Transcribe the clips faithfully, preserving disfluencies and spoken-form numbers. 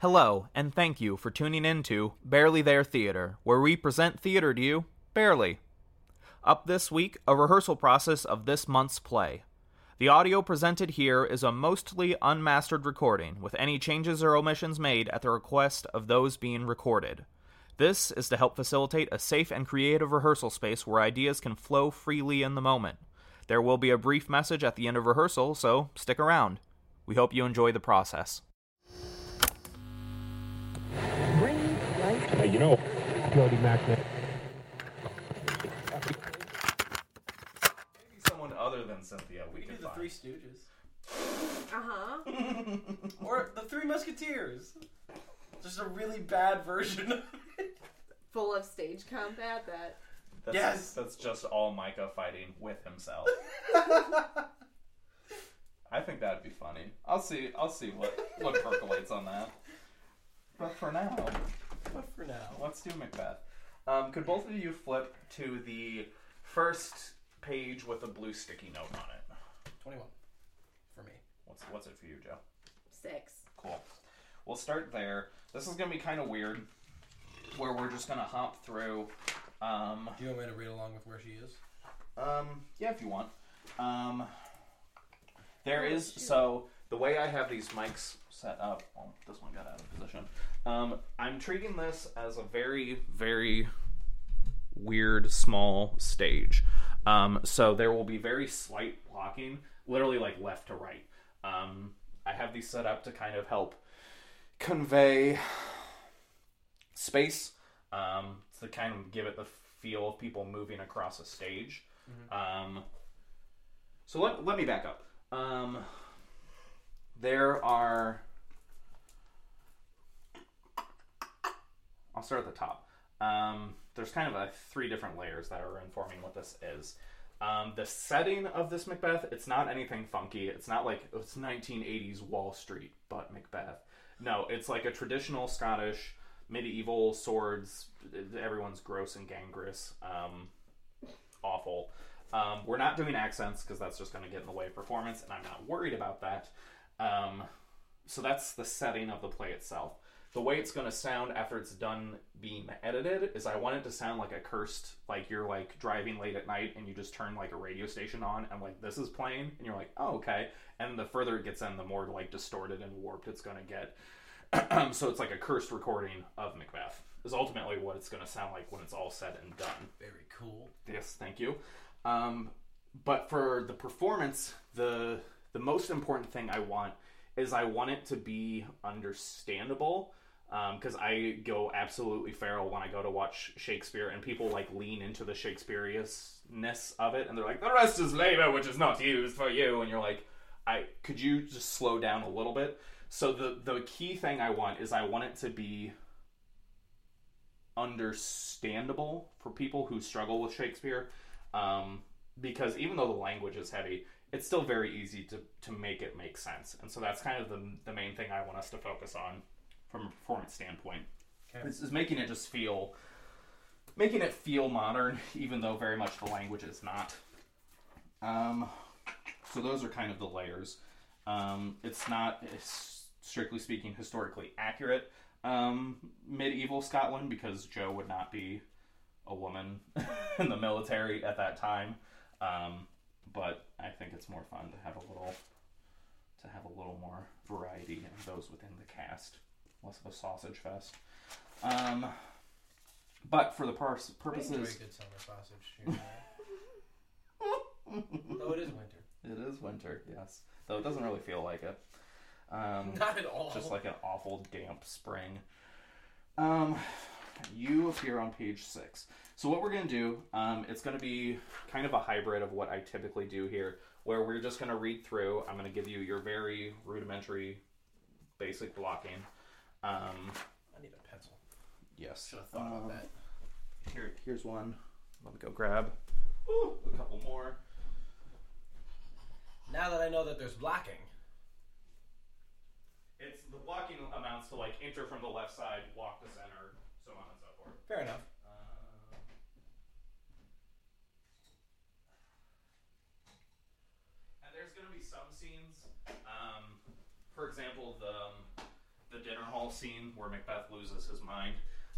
Hello, and thank you for tuning in to Barely There Theater, where we present theater to you, barely. Up this week, a rehearsal process of this month's play. The audio presented here is a mostly unmastered recording, with any changes or omissions made at the request of those being recorded. This is to help facilitate a safe and creative rehearsal space where ideas can flow freely in the moment. There will be a brief message at the end of rehearsal, so stick around. We hope you enjoy the process. Hey, you know, Jody Macbeth. Maybe someone other than Cynthia. We, we can do the find. Three Stooges. Uh-huh. Or the Three Musketeers. Just a really bad version of it. Full of stage combat that... That's, yes! That's just all Micah fighting with himself. I think that'd be funny. I'll see I'll see what, what percolates on that. But for now... But for now... Let's do Macbeth. Um, could both of you flip to the first page with a blue sticky note on it? twenty-one. For me. What's, what's it for you, Joe? six. Cool. We'll start there. This is going to be kind of weird, where we're just going to hop through... Um, Do you want me to read along with where she is? Um, yeah, if you want. Um, there oh, is, shoot. So, the way I have these mics set up, well, this one got out of position. Um, I'm treating this as a very, very weird, small stage. Um, so there will be very slight blocking, literally like left to right. Um, I have these set up to kind of help convey space, um, to kind of give it the feel of people moving across a stage. Mm-hmm. Um, so let, let me back up. Um, there are... I'll start at the top. Um, there's kind of a, three different layers that are informing what this is. Um, the setting of this Macbeth, it's not anything funky. It's not like it's nineteen eighties Wall Street, but Macbeth. No, it's like a traditional Scottish... medieval swords, everyone's gross and gangrenous, um, awful. Um, we're not doing accents because that's just going to get in the way of performance, and I'm not worried about that. Um, so that's the setting of the play itself. The way it's going to sound after it's done being edited is I want it to sound like a cursed, like you're like driving late at night and you just turn like a radio station on and like this is playing and you're like, oh, okay. And the further it gets in, the more like distorted and warped it's going to get. So it's like a cursed recording of Macbeth is ultimately what it's going to sound like when it's all said and done. Very cool. Yes, thank you. Um, but for the performance, the the most important thing I want is I want it to be understandable, because um, I go absolutely feral when I go to watch Shakespeare and people like lean into the Shakespearean-ness of it and they're like, the rest is labor which is not used for you, and you're like, I could you just slow down a little bit? So the, the key thing I want is I want it to be understandable for people who struggle with Shakespeare, um, because even though the language is heavy, it's still very easy to, to make it make sense. And so that's kind of the the main thing I want us to focus on from a performance standpoint. Okay. This is making it just feel, making it feel modern, even though very much the language is not. Um, so those are kind of the layers. Um, it's not, it's, strictly speaking, historically accurate um, medieval Scotland, because Joe would not be a woman in the military at that time. Um, but I think it's more fun to have a little to have a little more variety in those within the cast, less of a sausage fest. Um, but for the pur- purposes, I enjoy a good summer sausage. You know? Though it is winter. It is winter, yes. Though it doesn't really feel like it. Um, Not at all. Just like an awful damp spring. Um, you appear on page six. So what we're going to do, um, it's going to be kind of a hybrid of what I typically do here, where we're just going to read through. I'm going to give you your very rudimentary, basic blocking. Um, I need a pencil. Yes. Should have thought um, about that. Here, here's one. Let me go grab Ooh, a couple more. Now that I know that there's blocking. It's the blocking amounts to like enter from the left side, walk to center, so on and so forth. Fair enough. Uh, and there's going to be some scenes. Um, for example, the, um, the dinner hall final scene where Macbeth loses his mind,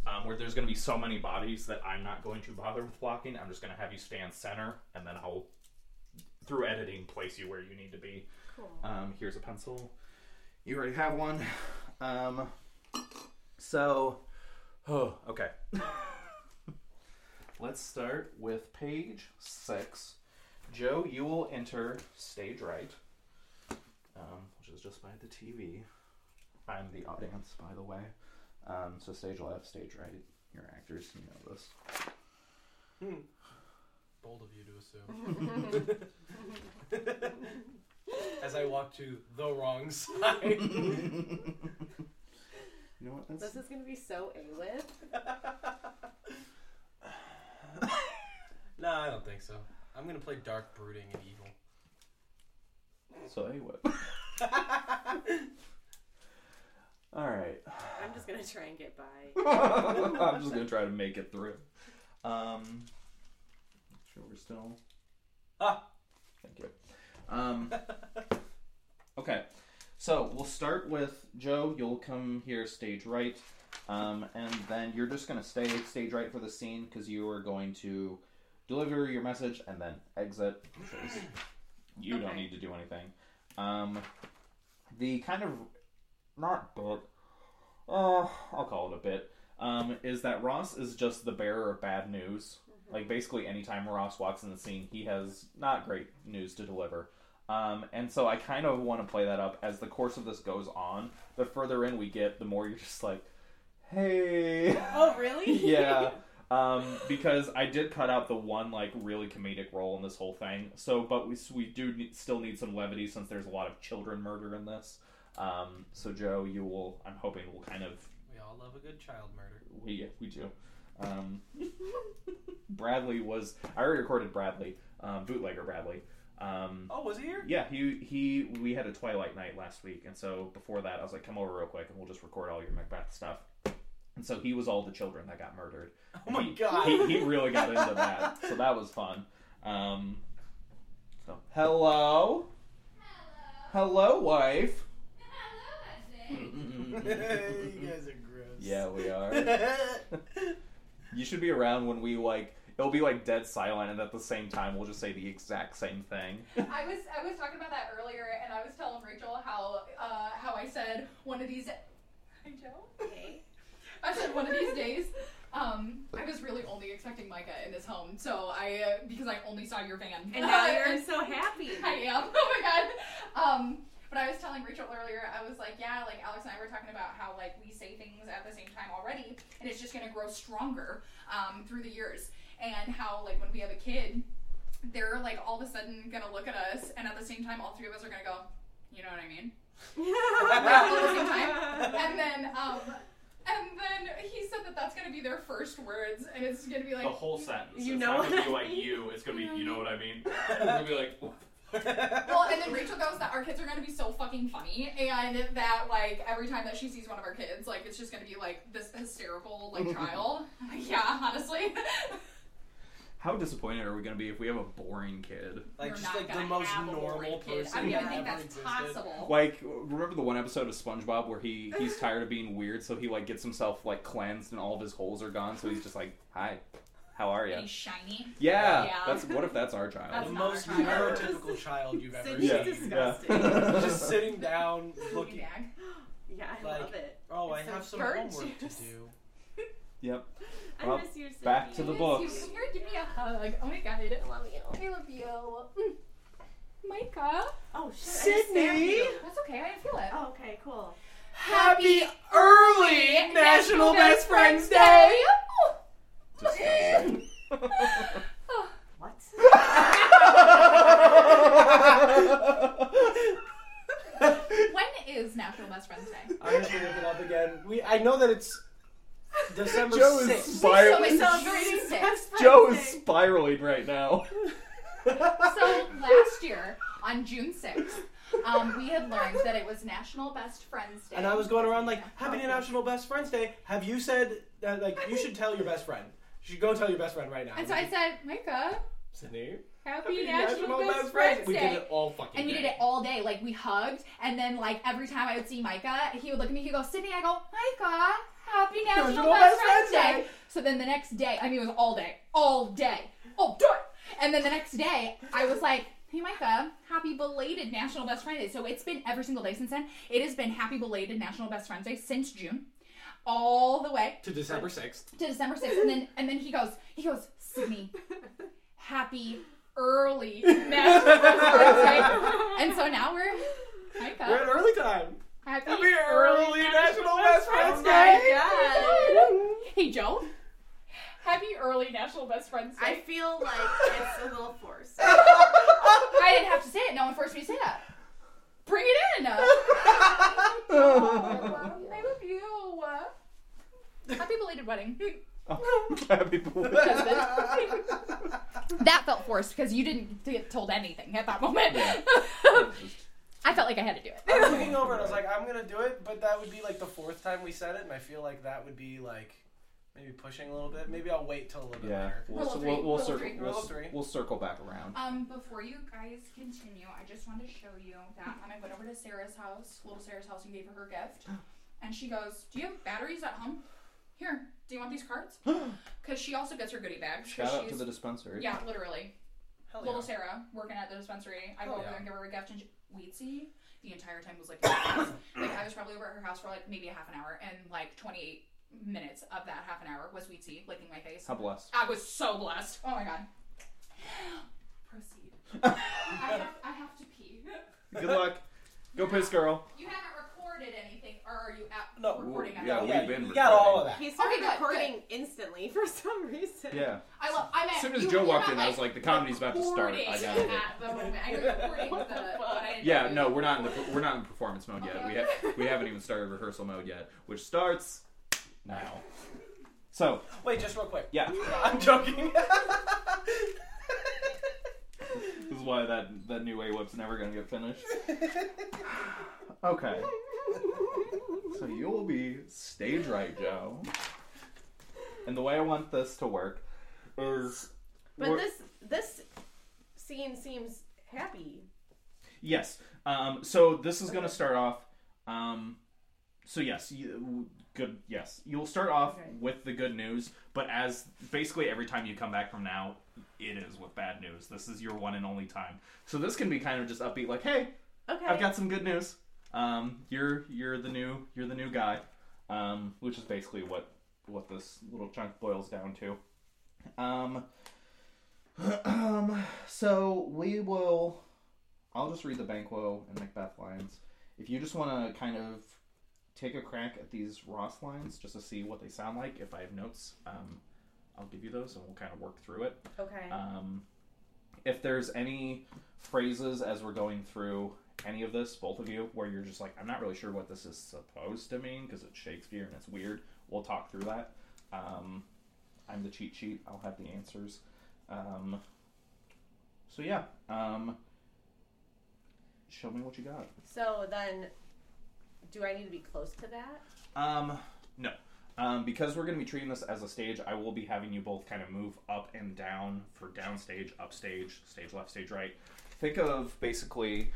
um, where there's going to be so many bodies that I'm not going to bother with blocking. I'm just going to have you stand center, and then I'll, through editing, place you where you need to be. Cool. Um, here's a pencil. You already have one. Um, so, oh, okay. Let's start with page six. Joe, you will enter stage right, um, which is just by the T V. I'm the audience, by the way. Um, so stage left, stage right. You're actors, you know this. Hmm. Bold of you to assume. As I walk to the wrong side. You know what? That's... This is going to be so A-lib. No, I don't think so. I'm going to play dark, brooding, and evil. So anyway. Alright. I'm just going to try and get by. I'm just going to try to make it through. Um, sure we're still... Ah! Thank you. Um, okay. So, we'll start with Joe. You'll come here stage right. Um, and then you're just going to stay stage right for the scene because you are going to... deliver your message, and then exit. You okay. Don't need to do anything. Um, the kind of, not bit, uh, I'll call it a bit, um, is that Ross is just the bearer of bad news. Mm-hmm. Like, basically, anytime Ross walks in the scene, he has not great news to deliver. Um, and so I kind of want to play that up as the course of this goes on. The further in we get, the more you're just like, hey. Oh, really? Yeah. Um, because I did cut out the one, like, really comedic role in this whole thing. So, but we we do need, still need some levity since there's a lot of children murder in this. Um, so Joe, you will, I'm hoping, will kind of... We all love a good child murder. We, yeah, we do. Um, Bradley was, I already recorded Bradley, um, bootlegger Bradley. Um, oh, was he here? Yeah, he, he, we had a Twilight night last week. And so before that, I was like, come over real quick and we'll just record all your Macbeth stuff. And so he was all the children that got murdered. Oh my he, god. He, he really got into that. So that was fun. Um, so, hello? Hello. Hello, wife. Hello, husband. You guys are gross. Yeah, we are. You should be around when we, like, it'll be, like, dead silent, and at the same time, we'll just say the exact same thing. I was I was talking about that earlier, and I was telling Rachel how, uh, how I said one of these... Hi, Joe? Hey. I said one of these days. Um, I was really only expecting Micah in his home, so I uh, because I only saw your van, and now you're and so happy. I am. Oh my god. Um, but I was telling Rachel earlier. I was like, yeah, like Alex and I were talking about how like we say things at the same time already, and it's just gonna grow stronger um, through the years, and how like when we have a kid, they're like all of a sudden gonna look at us, and at the same time, all three of us are gonna go, you know what I mean? At the same time, and then. Um, And then he said that that's going to be their first words, and it's going to be like... The whole sentence. You know it's not going to be like you, it's going to be, you know what I mean? It's going to be like... Well, and then Rachel goes that our kids are going to be so fucking funny, and that, like, every time that she sees one of our kids, like, it's just going to be, like, this hysterical, like, child. Yeah, honestly. How disappointed are we going to be if we have a boring kid? Like, You're just, like, the most normal person. I don't even think that's existed. possible. Like, remember the one episode of SpongeBob where he, he's tired of being weird, so he, like, gets himself, like, cleansed and all of his holes are gone, so he's just like, hi, how are you? And he's shiny. Yeah. yeah. That's, what if that's our child? That's the most neurotypical child you've ever seen. Yeah. Disgusting. Yeah. Just sitting down, looking. Yeah, I like, love it. Oh, it's I so have some gorgeous. homework to do. Yep. I well, miss you, Sydney. Back to the books. Here, give me a hug. Oh my god, I love you. I love you. Micah. Oh shit. Sydney. That's okay, I didn't feel it. Oh, okay, cool. Happy, Happy early National, National Best, Best Friends Day! Day. What? When is National Best Friends Day? I'm going to look it up again. We, I know that it's December Joe sixth. Is spiraling. Joe is spiraling right now. So last year, on June sixth, um, we had learned that it was National Best Friends Day. And I was going around like, happy National Best Friends Day. Have you said, that, like, you should tell your best friend. You should go tell your best friend right now. And so I said, Micah, Sydney. Happy, Happy National, National Best, Best Friends Day. We did it all fucking day. And we did it all day. Like, we hugged, and then, like, every time I would see Micah, he would look at me, he'd go, Sydney, I go, Micah, Happy National, National Best, Best Friends Day. Day. So then the next day, I mean, it was all day. All day. Oh, do it. And then the next day, I was like, hey, Micah, happy belated National Best Friends Day. So it's been every single day since then. It has been happy belated National Best Friends Day since June. All the way. To December sixth. To December sixth. And then and then he goes, he goes, Sydney, happy early National Best Friends Day. And so now we're, Micah. We're at early time. Happy, happy early, early National, National Best Friends, Friends Day. Oh my God. Hey, Joe. Happy early National Best Friends Day. I feel like it's a little forced. I didn't have to say it. No one forced me to say that. Bring it in. I love you. Happy belated wedding. Oh, happy belated. That felt forced because you didn't get told anything at that moment. Yeah. I felt like I had to do it. I was looking over and I was like, I'm going to do it, but that would be like the fourth time we said it, and I feel like that would be like... Maybe pushing a little bit. Maybe I'll wait till a little bit yeah. later. We'll, we'll, we'll, we'll, circle, we'll, we'll circle back around. Um, before you guys continue, I just wanted to show you that when I went over to Sarah's house, little Sarah's house, and gave her her gift, and she goes, do you have batteries at home? Here, do you want these cards? Because she also gets her goodie bag. Shout out to the dispensary. Yeah, literally. Hell yeah. Little Sarah, working at the dispensary. I go over yeah. there and give her a gift, and she, Weetzie, the entire time was like, like, I was probably over at her house for like maybe a half an hour, and like twenty-eight minutes of that half an hour was Weetzie licking my face. How blessed. I was so blessed. Oh my God. Proceed. I, have, I have to pee. Good luck. Go piss, girl. You haven't recorded anything, or are you at, no, recording? Ooh, yeah, we've yeah, been recording. You got all of that. He started okay, good, recording good. instantly for some reason. Yeah. I love, I meant, as soon as you, Joe walked in, like, I was like, the comedy's about to start. I got it. At the moment. I recording the, but I yeah, no, we're not in the we're not in performance mode yet. Okay. We ha- we haven't even started rehearsal mode yet, which starts now. So wait, just real quick. Yeah. I'm joking. This is why that, that new A W I P's never gonna get finished. Okay. So you will be stage right, Joe. And the way I want this to work is But this this scene seems happy. Yes. Um so this is gonna start off um So yes, you, good. Yes, you'll start off okay. with the good news, but as basically every time you come back from now, it is with bad news. This is your one and only time. So this can be kind of just upbeat, like, "Hey, okay. I've got some good news. Um, you're you're the new you're the new guy," um, which is basically what what this little chunk boils down to. Um, um, so we will. I'll just read the Banquo and Macbeth lines. If you just want to kind of take a crack at these Ross lines just to see what they sound like. If I have notes, um, I'll give you those and we'll kind of work through it. Okay. Um, if there's any phrases as we're going through any of this, both of you, where you're just like, I'm not really sure what this is supposed to mean because it's Shakespeare and it's weird, we'll talk through that. Um, I'm the cheat sheet. I'll have the answers. Um, so yeah. Um, show me what you got. So then... Do I need to be close to that? Um, no. Um, because we're going to be treating this as a stage, I will be having you both kind of move up and down for downstage, upstage, stage left, stage right. Think of basically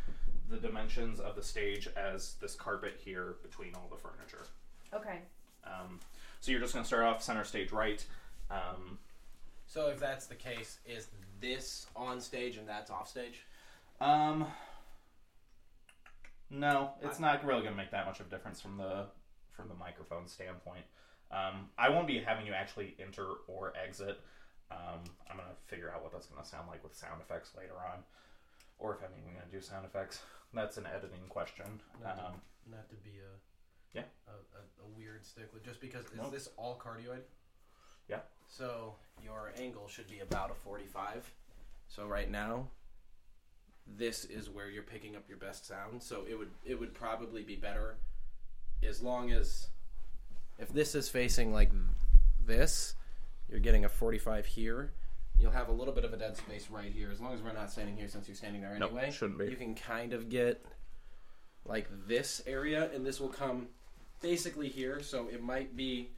the dimensions of the stage as this carpet here between all the furniture. Okay. Um, so you're just going to start off center stage right. Um, so if that's the case, is this on stage and that's off stage? Um... No, it's not really going to make that much of a difference from the from the microphone standpoint. Um, I won't be having you actually enter or exit. Um, I'm going to figure out what that's going to sound like with sound effects later on, or if I'm even going to do sound effects. That's an editing question. Not to, um, not to be a yeah a, a, a weird stickler. Just because is nope. this all cardioid? Yeah. So your angle should be about a forty-five. So right now, this is where you're picking up your best sound, so it would it would probably be better as long as if this is facing like this, you're getting a forty-five here. You'll have a little bit of a dead space right here. As long as we're not standing here, since you're standing there anyway, nope, shouldn't be. You can kind of get like this area, and this will come basically here. So it might be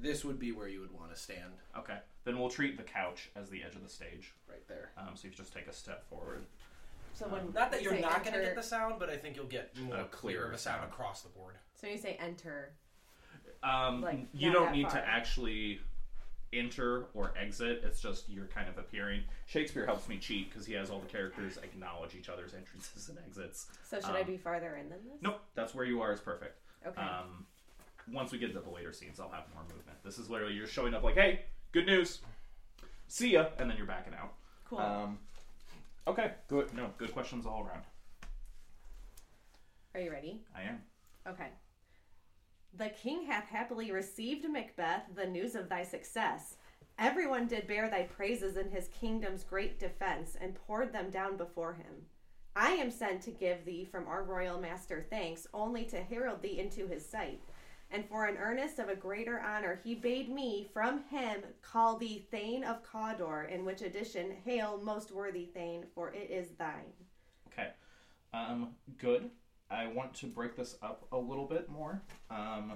this would be where you would want to stand. Okay. Then we'll treat the couch as the edge of the stage. Right there. Um, so you just take a step forward. So when um, not that you're not going to get the sound, but I think you'll get more uh, clear of a sound, sound across the board. So when you say enter, um, like you don't need far. to actually enter or exit. It's just you're kind of appearing. Shakespeare helps me cheat because he has all the characters acknowledge each other's entrances and exits. So should um, I be farther in than this? Nope. That's where you are is perfect. Okay. Um, once we get to the later scenes, I'll have more movement. This is literally you're showing up like, hey, good news. See ya. And then you're backing out. Cool. Um, Okay, good. No, good questions all around. Are you ready? I am. Okay. The king hath happily received, Macbeth, the news of thy success. Everyone did bear thy praises in his kingdom's great defense, and poured them down before him. I am sent to give thee from our royal master thanks, only to herald thee into his sight. And for an earnest of a greater honor, he bade me from him call thee Thane of Cawdor, in which addition, hail, most worthy Thane, for it is thine. Okay. Um, good. I want to break this up a little bit more. Um,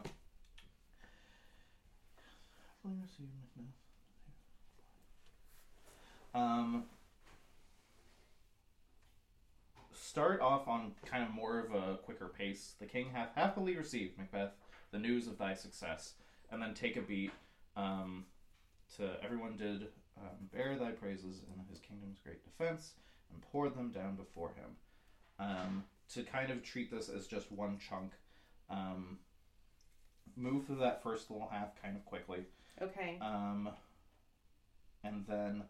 um, start off on kind of more of a quicker pace. The king hath happily received, Macbeth, the news of thy success, and then take a beat um, to everyone did um, bear thy praises in his kingdom's great defense, and poured them down before him. Um, to kind of treat this as just one chunk, um, move through that first little half kind of quickly. Okay. Um, and then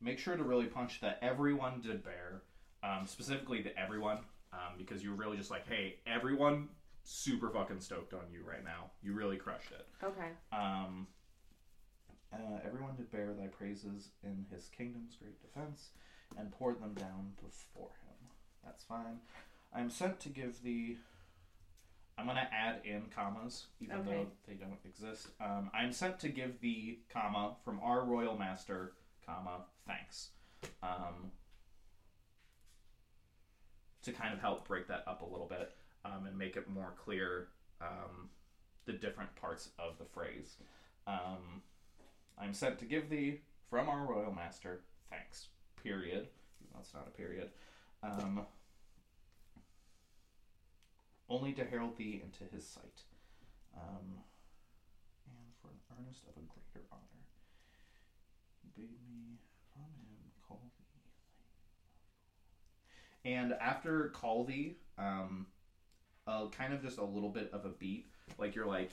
make sure to really punch that everyone did bear, um, specifically to everyone, um, because you're really just like, hey, everyone... super fucking stoked on you right now. You really crushed it. Okay. Um, uh, everyone did bear thy praises in his kingdom's great defense, and poured them down before him. That's fine. I'm sent to give thee... I'm going to add in commas, even okay. though they don't exist. Um, I'm sent to give thee, comma, from our royal master, comma, thanks. Um, to kind of help break that up a little bit. Um, and make it more clear um, the different parts of the phrase. Um, I'm sent to give thee, from our royal master, thanks. Period. That's not a period. Um, only to herald thee into his sight. Um, and for an earnest of a greater honor, he bade me from him call thee. And after call thee, um, Uh, kind of just a little bit of a beat, like you're like,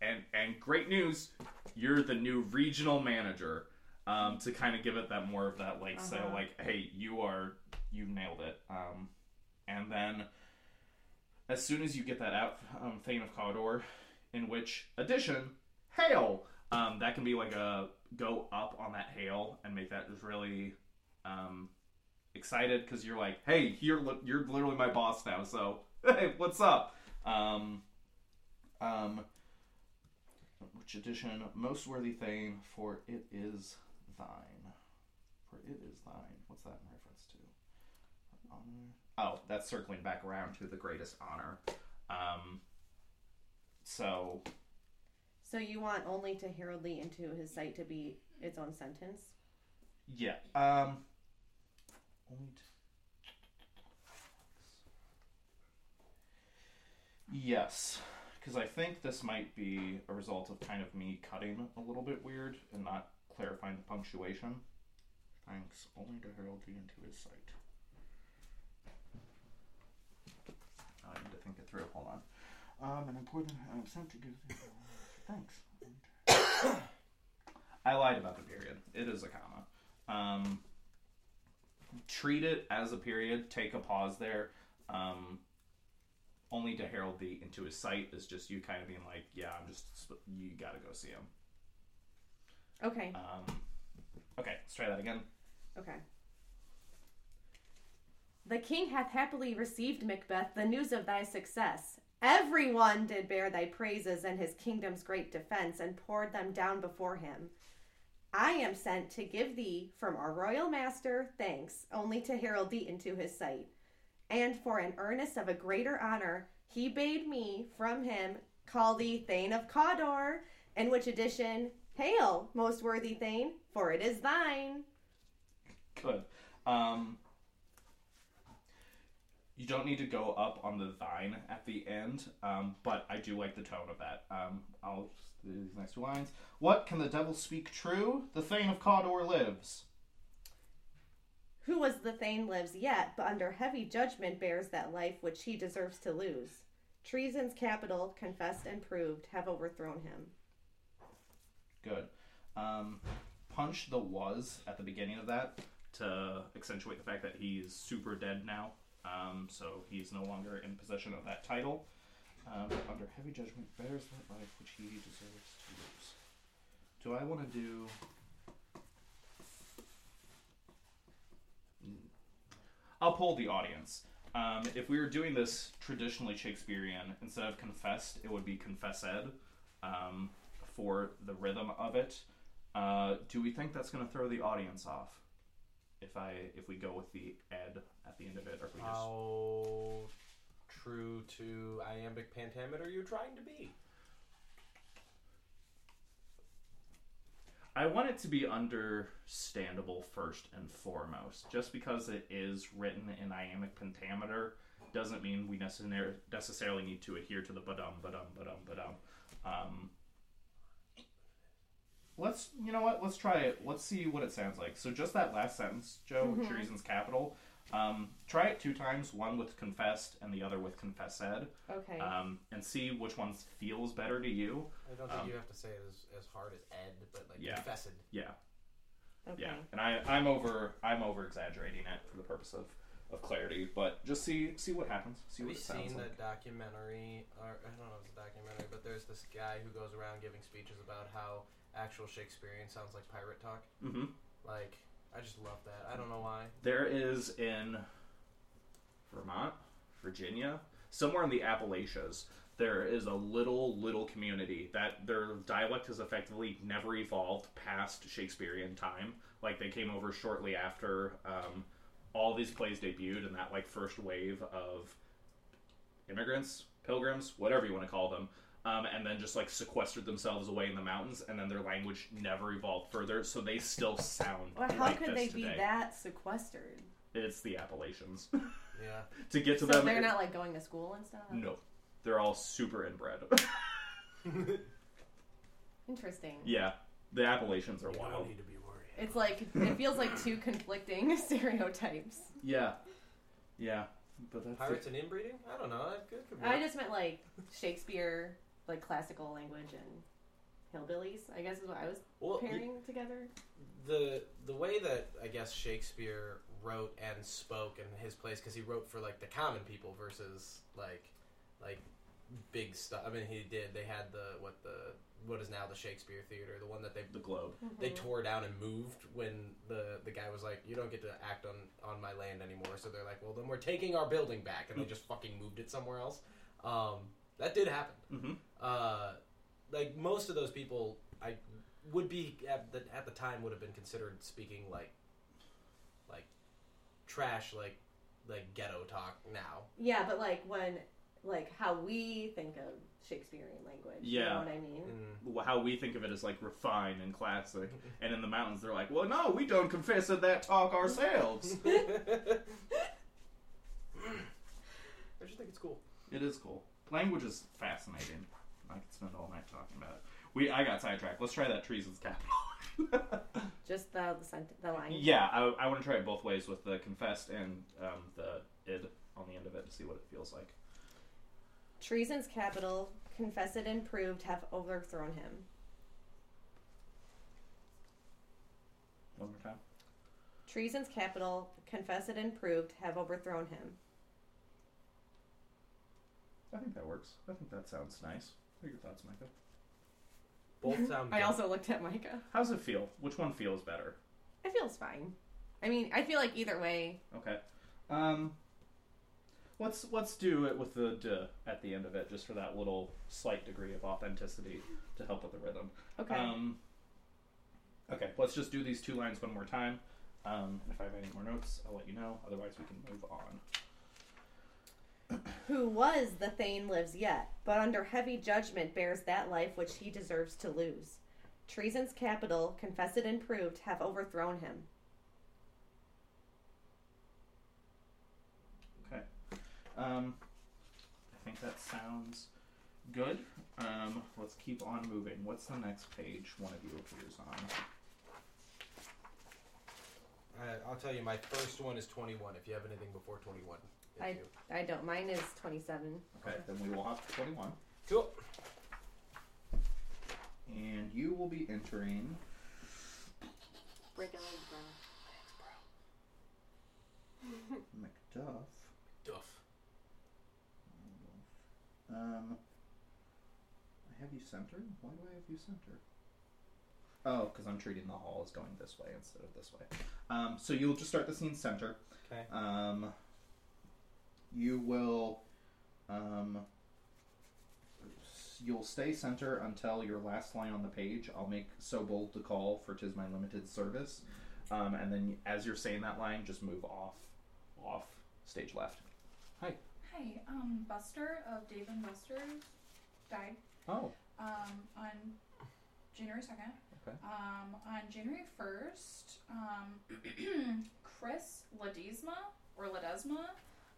and and great news, you're the new regional manager, um, to kind of give it that more of that like, uh-huh. so like, hey, you are, you nailed it, um, and then as soon as you get that out, um, Thane of Cawdor, in which addition, hail, um, that can be like a go up on that hail and make that just really, um, excited because you're like, hey, you're li- you're literally my boss now, so. Hey, what's up? Um, um, which edition, most worthy Thane, for it is thine. For it is thine. What's that in reference to? Honor. Oh, that's circling back around to the greatest honor. Um, so. So you want only to herald thee into his sight to be its own sentence? Yeah. Um, only to. Yes, because I think this might be a result of kind of me cutting a little bit weird and not clarifying the punctuation. Thanks, only to herald thee into his sight. I need to think it through. Hold on. Um, an important. I'm sent to give thee. Thanks. I lied about the period. It is a comma. Um, treat it as a period. Take a pause there. Um. Only to herald thee into his sight is just you kind of being like, yeah, I'm just, you gotta go see him. Okay. Um, okay, let's try that again. Okay. The king hath happily received, Macbeth, the news of thy success. Everyone did bear thy praises in his kingdom's great defense, and poured them down before him. I am sent to give thee, from our royal master, thanks, only to herald thee into his sight. And for an earnest of a greater honor, he bade me, from him, call thee Thane of Cawdor, In which edition, hail, most worthy Thane, for it is thine. Good. Um, you don't need to go up on the thine at the end, um, but I do like the tone of that. Um, I'll these next two lines. What can the devil speak true? The Thane of Cawdor lives. Who was the Thane lives yet, but under heavy judgment bears that life which he deserves to lose. Treason's capital, confessed and proved, have overthrown him. Good. Um, punch the was at the beginning of that to accentuate the fact that he is super dead now. Um, so he's no longer in possession of that title. Um, under heavy judgment bears that life which he deserves to lose. Do I want to do... I'll poll the audience. Um, if we were doing this traditionally Shakespearean, instead of confessed, it would be confessed um, for the rhythm of it. Uh, do we think that's going to throw the audience off? If I if we go with the ed at the end of it, or if we just how true to iambic pentameter are you trying to be? I want it to be understandable first and foremost. Just because it is written in iambic pentameter doesn't mean we necessar- necessarily need to adhere to the ba-dum, ba-dum, ba-dum, ba-dum. Um, let's, you know what, let's try it. Let's see what it sounds like. So just that last sentence, Joe, mm-hmm. Treason's capital. Um, try it two times, one with confessed and the other with confessed. Okay. Um, and see which one feels better to you. I don't think um, you have to say it as, as hard as ed, but like yeah. confessed. Yeah. Okay. Yeah. And I, I'm over I'm over exaggerating it for the purpose of, of clarity, but just see see what happens. See have what it sounds like. Have you seen the documentary, or I don't know if it's a documentary, but there's this guy who goes around giving speeches about how actual Shakespearean sounds like pirate talk. Mm-hmm. Like... I just love that. I don't know why. There is in Vermont, Virginia, somewhere in the Appalachians, there is a little, little community that their dialect has effectively never evolved past Shakespearean time. Like, they came over shortly after um, all these plays debuted and that, like, first wave of immigrants, pilgrims, whatever you want to call them, Um, and then just, like, sequestered themselves away in the mountains, and then their language never evolved further, so they still sound well, how like could this they today. Be that sequestered? It's the Appalachians. Yeah. To get to so them... So they're not, like, going to school and stuff? No. They're all super inbred. Interesting. Yeah. The Appalachians are you wild. Don't need to be worried. It's like, it feels like two conflicting stereotypes. Yeah. Yeah. But that's Pirates it. And inbreeding? I don't know. That could be I right. just meant, like, Shakespeare... like classical language and hillbillies, I guess is what I was well, pairing the, together. The the way that I guess Shakespeare wrote and spoke in his plays, because he wrote for like the common people versus like like big stuff. I mean, he did. They had the what the what is now the Shakespeare Theater, the one that they the Globe. Mm-hmm. They tore down and moved when the the guy was like, "You don't get to act on on my land anymore." So they're like, "Well, then we're taking our building back," and they just fucking moved it somewhere else. Um, That did happen. Mm-hmm. Uh, like, most of those people I would be, at the, at the time, would have been considered speaking, like, like trash, like, like ghetto talk now. Yeah, but, like, when, like, how we think of Shakespearean language. Yeah. You know what I mean? Mm. How we think of it is, like, refined and classic. And in the mountains, they're like, well, no, we don't confess to that talk ourselves. I just think it's cool. It is cool. Language is fascinating. I could spend all night talking about it. We, I got sidetracked. Let's try that treason's capital. Just the the, sent- the line. Yeah, I, I want to try it both ways with the confessed and um, the id on the end of it to see what it feels like. Treason's capital, confessed and proved, have overthrown him. One more time. Treason's capital, confessed and proved, have overthrown him. I think that works. I think that sounds nice. What are your thoughts, Micah? Both sound good. I also looked at Micah. How's it feel? Which one feels better? It feels fine. I mean, I feel like either way. Okay. Um, let's, let's do it with the duh at the end of it, just for that little slight degree of authenticity to help with the rhythm. Okay. Um, okay, let's just do these two lines one more time. Um, if I have any more notes, I'll let you know. Otherwise, we can move on. who was the Thane lives yet, but under heavy judgment bears that life which he deserves to lose. Treason's capital, confessed and proved, have overthrown him. Okay. Um, I think that sounds good. Um, let's keep on moving. What's the next page one of you appears on? Uh, I'll tell you, my first one is twenty-one, if you have anything before twenty-one. I, I don't. Mine is twenty-seven. Okay, then we will hop to twenty-one. Cool. And you will be entering... Break a leg, bro. Macduff. Macduff. Um, I have you centered? Why do I have you centered? Oh, because I'm treating the hall as going this way instead of this way. Um, so you'll just start the scene center. Okay. Um... You will, um, you'll stay center until your last line on the page. I'll make so bold to call for 'tis my limited service. Um, and then as you're saying that line, just move off, off stage left. Hi. Hi, um, Buster of Dave and Buster's died. Oh. Um, on January second. Okay. Um, on January first, um, Chris Ledesma, or Ledesma,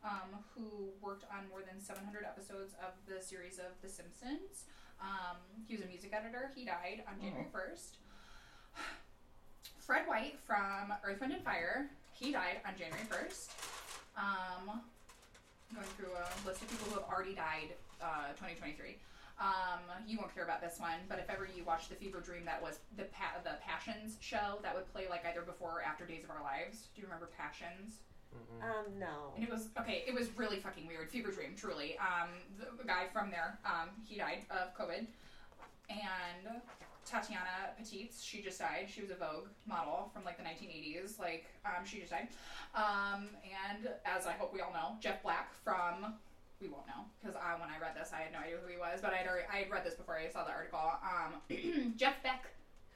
Um, who worked on more than seven hundred episodes of the series of The Simpsons. Um, he was a music editor. He died on January first. Fred White from Earth, Wind, and Fire. He died on January first. Um, I'm going through a list of people who have already died uh, twenty twenty-three. Um, you won't care about this one, but if ever you watched The Fever Dream, that was the pa- the Passions show that would play like either before or after Days of Our Lives. Do you remember Passions? Mm-hmm. Um, no. And it was, okay, it was really fucking weird. Fever Dream, truly. Um, the, the guy from there, um, he died of COVID. And Tatiana Petitz, she just died. She was a Vogue model from, like, the nineteen eighties. Like, um, she just died. Um, and as I hope we all know, Jeff Black from, we won't know, because uh, when I read this, I had no idea who he was, but I had already, I had read this before I saw the article. Um, Jeff Beck,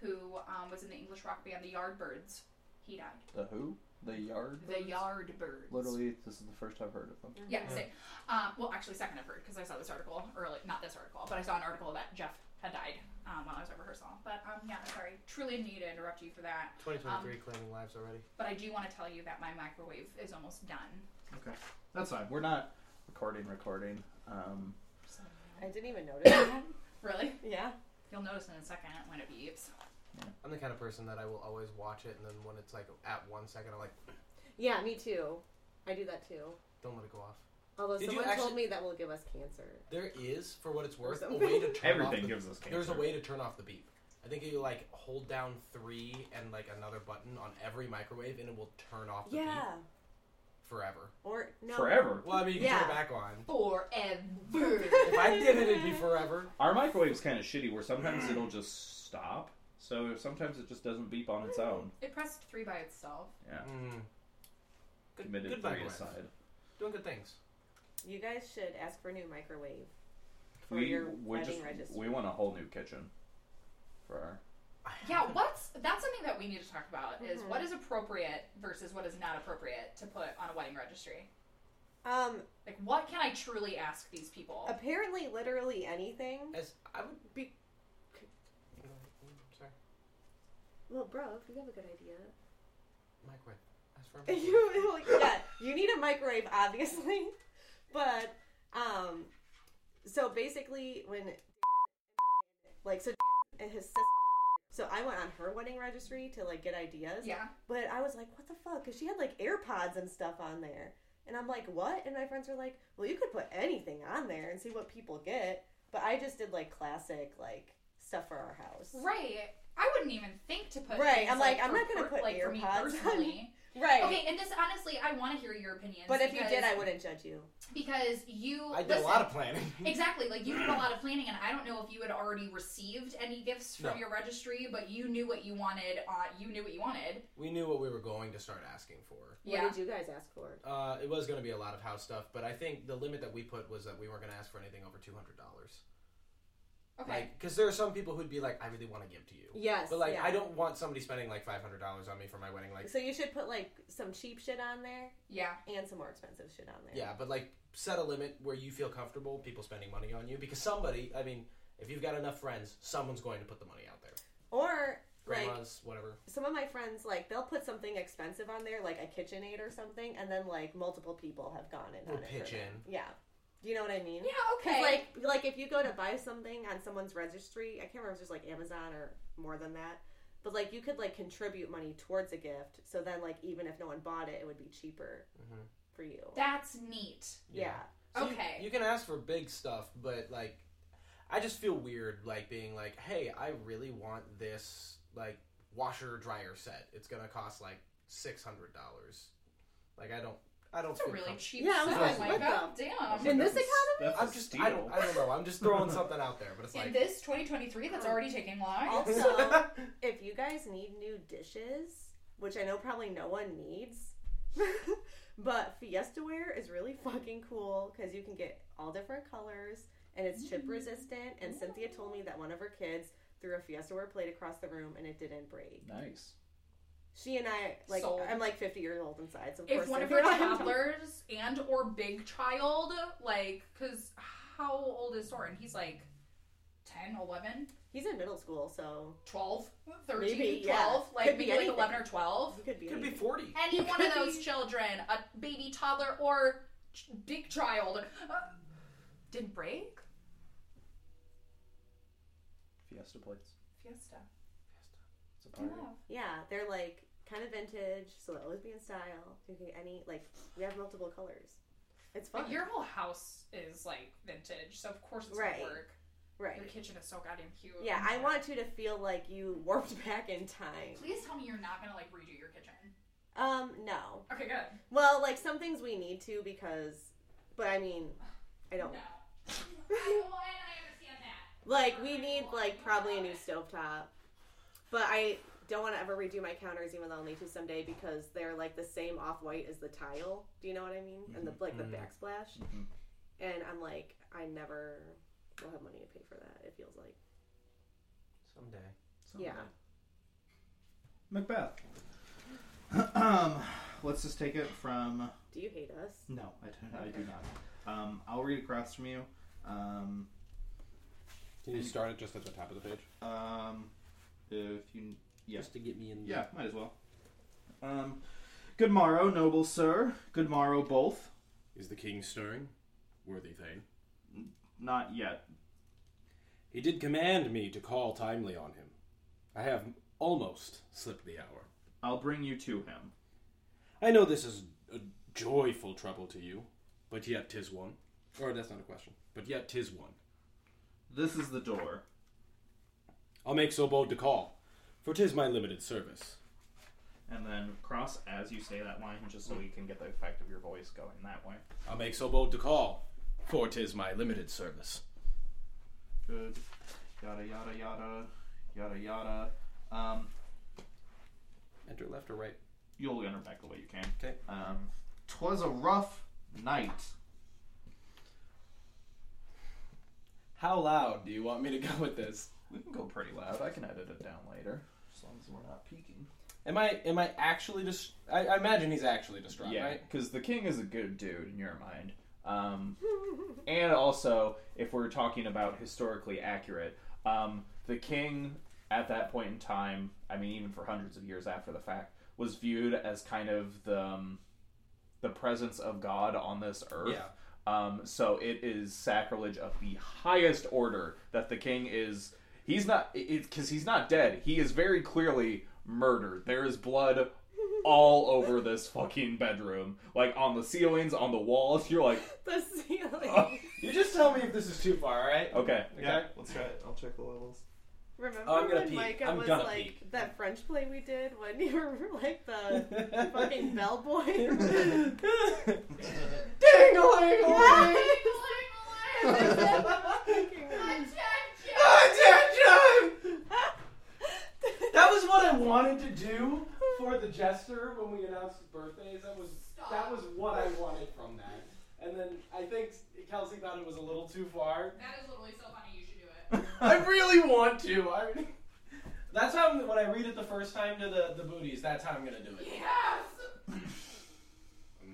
who, um, was in the English rock band The Yardbirds, he died. The who? The Yardbirds? The Yardbirds. Literally, this is the first I've heard of them. Yeah, yeah. Same. Um, well, actually, second I've heard, because I saw this article early. Not this article, but I saw an article that Jeff had died um, while I was at rehearsal. But, um, yeah, sorry. Truly need to interrupt you for that. twenty twenty-three um, claiming lives already. But I do want to tell you that my microwave is almost done. Okay. That's fine. We're not recording, recording. Um, so, I didn't even notice that. Really? Yeah. You'll notice in a second when it beeps. I'm the kind of person that I will always watch it, and then when it's like at one second, I'm like... Yeah, me too. I do that too. Don't let it go off. Although Did someone actually, told me that will give us cancer. There is, for what it's worth, a way to turn Everything off the, gives us cancer. There's a way to turn off the beep. I think you like hold down three and like another button on every microwave, and it will turn off the yeah. beep. Forever. Or no. Forever. Well, I mean, you can yeah. turn it back on. Forever. If I did it, it'd be forever. Our microwave's kind of shitty, where sometimes it'll just stop. So sometimes it just doesn't beep on its own. It pressed three by itself. Yeah. Mm. Good, Committed good three aside. Doing good things. You guys should ask for a new microwave for we, your wedding just, registry. We want a whole new kitchen for our... Yeah, what's... That's something that we need to talk about, mm-hmm. is what is appropriate versus what is not appropriate to put on a wedding registry. Um, like, what can I truly ask these people? Apparently, literally anything. As I would be... Well, bro, if you have a good idea. Microwave. That's for me. You, like, yeah, you need a microwave, obviously. But, um, so basically when, like, so and his sister, so I went on her wedding registry to, like, get ideas. Yeah. But I was like, what the fuck? Because she had, like, AirPods and stuff on there. And I'm like, what? And my friends were like, well, you could put anything on there and see what people get. But I just did, like, classic, like, stuff for our house. Right. I wouldn't even think to put right. I'm like, like I'm for, not going to put like, AirPods on me. Right. Okay, and this, honestly, I want to hear your opinions. But if because, you did, I wouldn't judge you. Because you... I did listen, a lot of planning. Exactly. Like, you did a lot of planning, and I don't know if you had already received any gifts from no. your registry, but you knew what you wanted. Uh, you knew what you wanted. We knew what we were going to start asking for. Yeah. What did you guys ask for? Uh, it was going to be a lot of house stuff, but I think the limit that we put was that we weren't going to ask for anything over two hundred dollars. Okay. Like, because there are some people who'd be like, I really want to give to you. Yes. But, like, yeah. I don't want somebody spending, like, five hundred dollars on me for my wedding. Like, so you should put, like, some cheap shit on there. Yeah. And some more expensive shit on there. Yeah, but, like, set a limit where you feel comfortable people spending money on you. Because somebody, I mean, if you've got enough friends, someone's going to put the money out there. Or... grandmas, like, whatever. Some of my friends, like, they'll put something expensive on there, like a KitchenAid or something, and then, like, multiple people have gone in on it. Or pitch in. Yeah. Do you know what I mean? Yeah, okay. Like, like, if you go to buy something on someone's registry, I can't remember if it's just, like, Amazon or more than that, but, like, you could, like, contribute money towards a gift, so then, like, even if no one bought it, it would be cheaper mm-hmm. for you. That's neat. Yeah. yeah. So okay. You, you can ask for big stuff, but, like, I just feel weird, like, being like, hey, I really want this... like, washer dryer set. It's gonna cost like six hundred dollars. Like I don't, I don't. That's feel a really com- cheap. Yeah, set. I was like, God damn. In this economy, I'm just, I don't, I don't know. I'm just throwing something out there, but it's in like in this twenty twenty-three, that's already taking long. Also, if you guys need new dishes, which I know probably no one needs, but Fiestaware is really fucking cool because you can get all different colors and it's chip resistant. And yeah. Cynthia told me that one of her kids threw a Fiestaware plate across the room and it didn't break. Nice. She and I, like, sold. I'm like fifty years old inside, so of if course one of your toddlers and or big child, like, because how old is Soren? He's like ten, eleven. He's in middle school, so twelve, thirteen, maybe, twelve, yeah. like could maybe like eleven or twelve. He could be, could be forty. Any one of those children, a baby, toddler, or ch- big child, uh, didn't break. Fiesta plates. Fiesta. Fiesta. It's a party. Yeah. yeah, they're like kind of vintage, so they'll always be in style. You can get any, like, we have multiple colors. It's fun. But your whole house is like vintage, so of course it's right. gonna work. Right. Your kitchen is so goddamn cute. Yeah, I want you to feel like you warped back in time. Please tell me you're not gonna like redo your kitchen. Um, no. Okay, good. Well, like some things we need to because, but I mean, I don't. No. Like, we need, like, probably a new stovetop. But I don't want to ever redo my counters, even though I'll need to someday, because they're, like, the same off-white as the tile. Do you know what I mean? Mm-hmm. And, the like, the backsplash. Mm-hmm. And I'm like, I never will have money to pay for that, it feels like. Someday. someday. Yeah. Macbeth. um, let's just take it from... Do you hate us? No, I, don't, okay. I do not. Um, I'll read across from you. Um... Can you start it just at the top of the page? Um, if you... Yeah. Just to get me in there. Yeah, might as well. Um, good morrow, noble sir. Good morrow, both. Is the king stirring? Worthy thing. Not yet. He did command me to call timely on him. I have almost slipped the hour. I'll bring you to him. I know this is a joyful trouble to you, but yet tis one. Or that's not a question. But yet tis one. This is the door. I'll make so bold to call, for 'tis my limited service. And then cross as you say that line, just so we can get the effect of your voice going that way. I'll make so bold to call, for 'tis my limited service. Good. Yada, yada, yada. Yada, yada. Um, enter left or right? You'll enter back the way you can. Okay. Um, 'twas a rough night. How loud do you want me to go with this? We can go pretty loud. I can edit it down later, as long as we're not peeking. Am I Am I actually just... Dist- I, I imagine he's actually distraught, yeah, right? Yeah, because the king is a good dude in your mind. Um, and also, if we're talking about historically accurate, um, the king at that point in time, I mean, even for hundreds of years after the fact, was viewed as kind of the, um, the presence of God on this earth. Yeah. Um, so it is sacrilege of the highest order that the king is... He's not... Because he's not dead. He is very clearly murdered. There is blood all over this fucking bedroom. Like, on the ceilings, on the walls. You're like... The ceiling. Uh, you just tell me if this is too far, alright? Okay. Okay. Yeah, let's try it. I'll check the levels. Remember oh, when Micah was like peek. That French play we did when you were like the fucking bellboy? Ding-a-ling-a-ling! That was what I wanted to do for the jester when we announced his birthdays. That was Stop. That was what I wanted from that. And then I think Kelsey thought it was a little too far. That is literally so funny. You should do it. I really want to. I mean, that's how I'm, when I read it the first time to the, the booties, that's how I'm going to do it. Yes! Mm,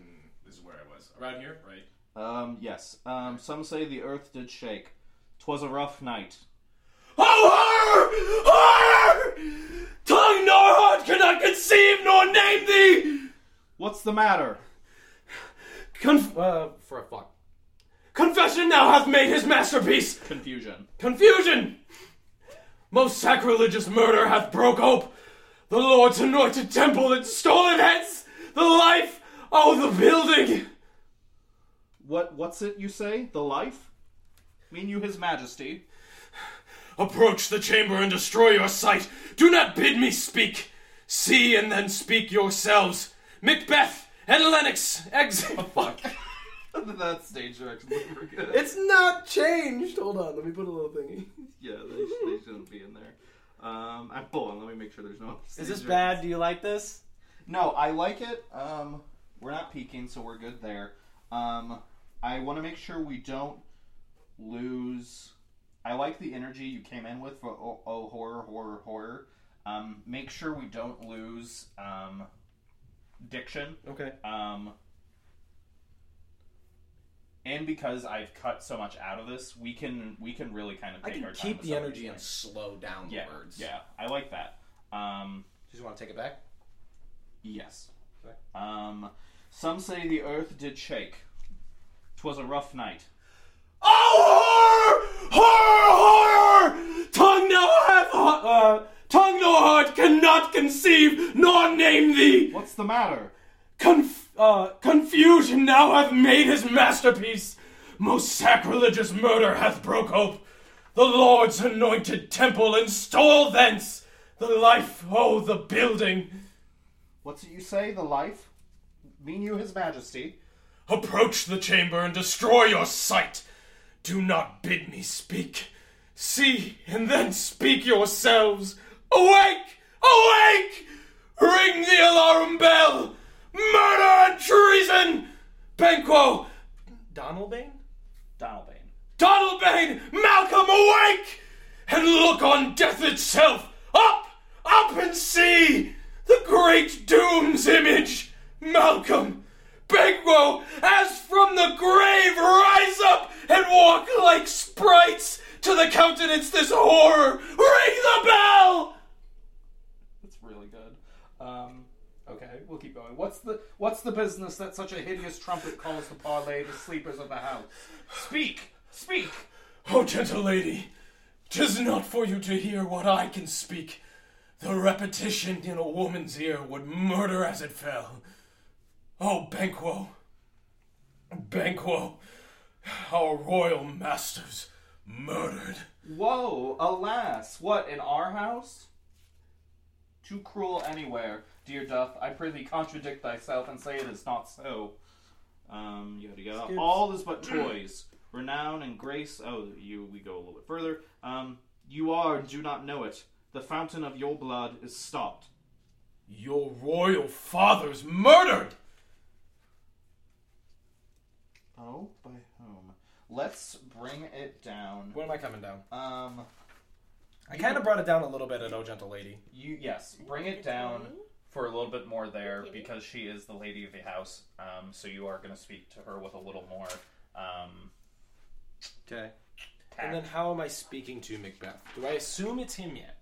this is where I was. Around here, right? Um, yes. Um, some say the earth did shake. 'Twas a rough night. Oh, horror! Horror! Tongue nor heart cannot conceive nor name thee! What's the matter? Conf- uh, for a fuck. Confession now hath made his masterpiece! Confusion. Confusion! Most sacrilegious murder hath broke hope. The Lord's anointed temple that stolen hence! The life! Oh, the building! What? What's it, you say? The life? Mean you his majesty? Approach the chamber and destroy your sight. Do not bid me speak. See and then speak yourselves. Macbeth and Lennox, exit. Oh, fuck. That stage direction looking pretty good. It's not changed. Hold on, let me put a little thingy. Yeah, they, they shouldn't be in there. Um, I'm hold on, let me make sure there's no. Is this bad? Do you like this? No, I like it. Um, we're not peeking, so we're good there. Um, I want to make sure we don't lose. I like the energy you came in with for oh, oh horror, horror, horror. Um, make sure we don't lose um, diction. Okay. Um, and because I've cut so much out of this, we can we can really kind of take I can our keep time the energy and slow down the yeah, words. Yeah, I like that. Um, Do you want to take it back? Yes. Okay. Um, some say the earth did shake. 'Twas a rough night. Oh, horror! Horror! Horror! Tongue no heart, uh, tongue no heart cannot conceive nor name thee. What's the matter? Conf- uh, confusion now hath made his masterpiece. Most sacrilegious murder hath broke hope. The Lord's anointed temple and stole thence the life. Oh, the building! What's it you say? The life? Mean you his majesty? Approach the chamber and destroy your sight. Do not bid me speak. See, and then speak yourselves. Awake! Awake! Ring the alarm bell! Murder and treason! Banquo! Donalbain? Donalbain. Donalbain! Malcolm, awake! And look on death itself! Up! Up and see! The great doom's image! Malcolm! Banquo! As from the grave rise up! And walk like sprites to the countenance this horror. Ring the bell! That's really good. Um, okay, we'll keep going. What's the what's the business that such a hideous trumpet calls to parley the sleepers of the house? Speak! Speak! Oh, gentle lady, 'tis not for you to hear what I can speak. The repetition in a woman's ear would murder as it fell. Oh, Banquo. Banquo. Our royal masters murdered. Woe, alas, what, in our house? Too cruel anywhere, dear Duff. I prithee contradict thyself and say it is not so. Um, you gotta go. All is but toys. Renown and grace. Oh, you. We go a little bit further. Um, you are and do not know it. The fountain of your blood is stopped. Your royal father's murdered! Oh, by whom? Let's bring it down. Where am I coming down? Um, I kind of brought it down a little bit at Oh Gentle Lady. You yes, bring it down for a little bit more there because she is the lady of the house. Um, so you are going to speak to her with a little more. Um, okay. Tact. And then how am I speaking to Macbeth? Do I assume it's him yet?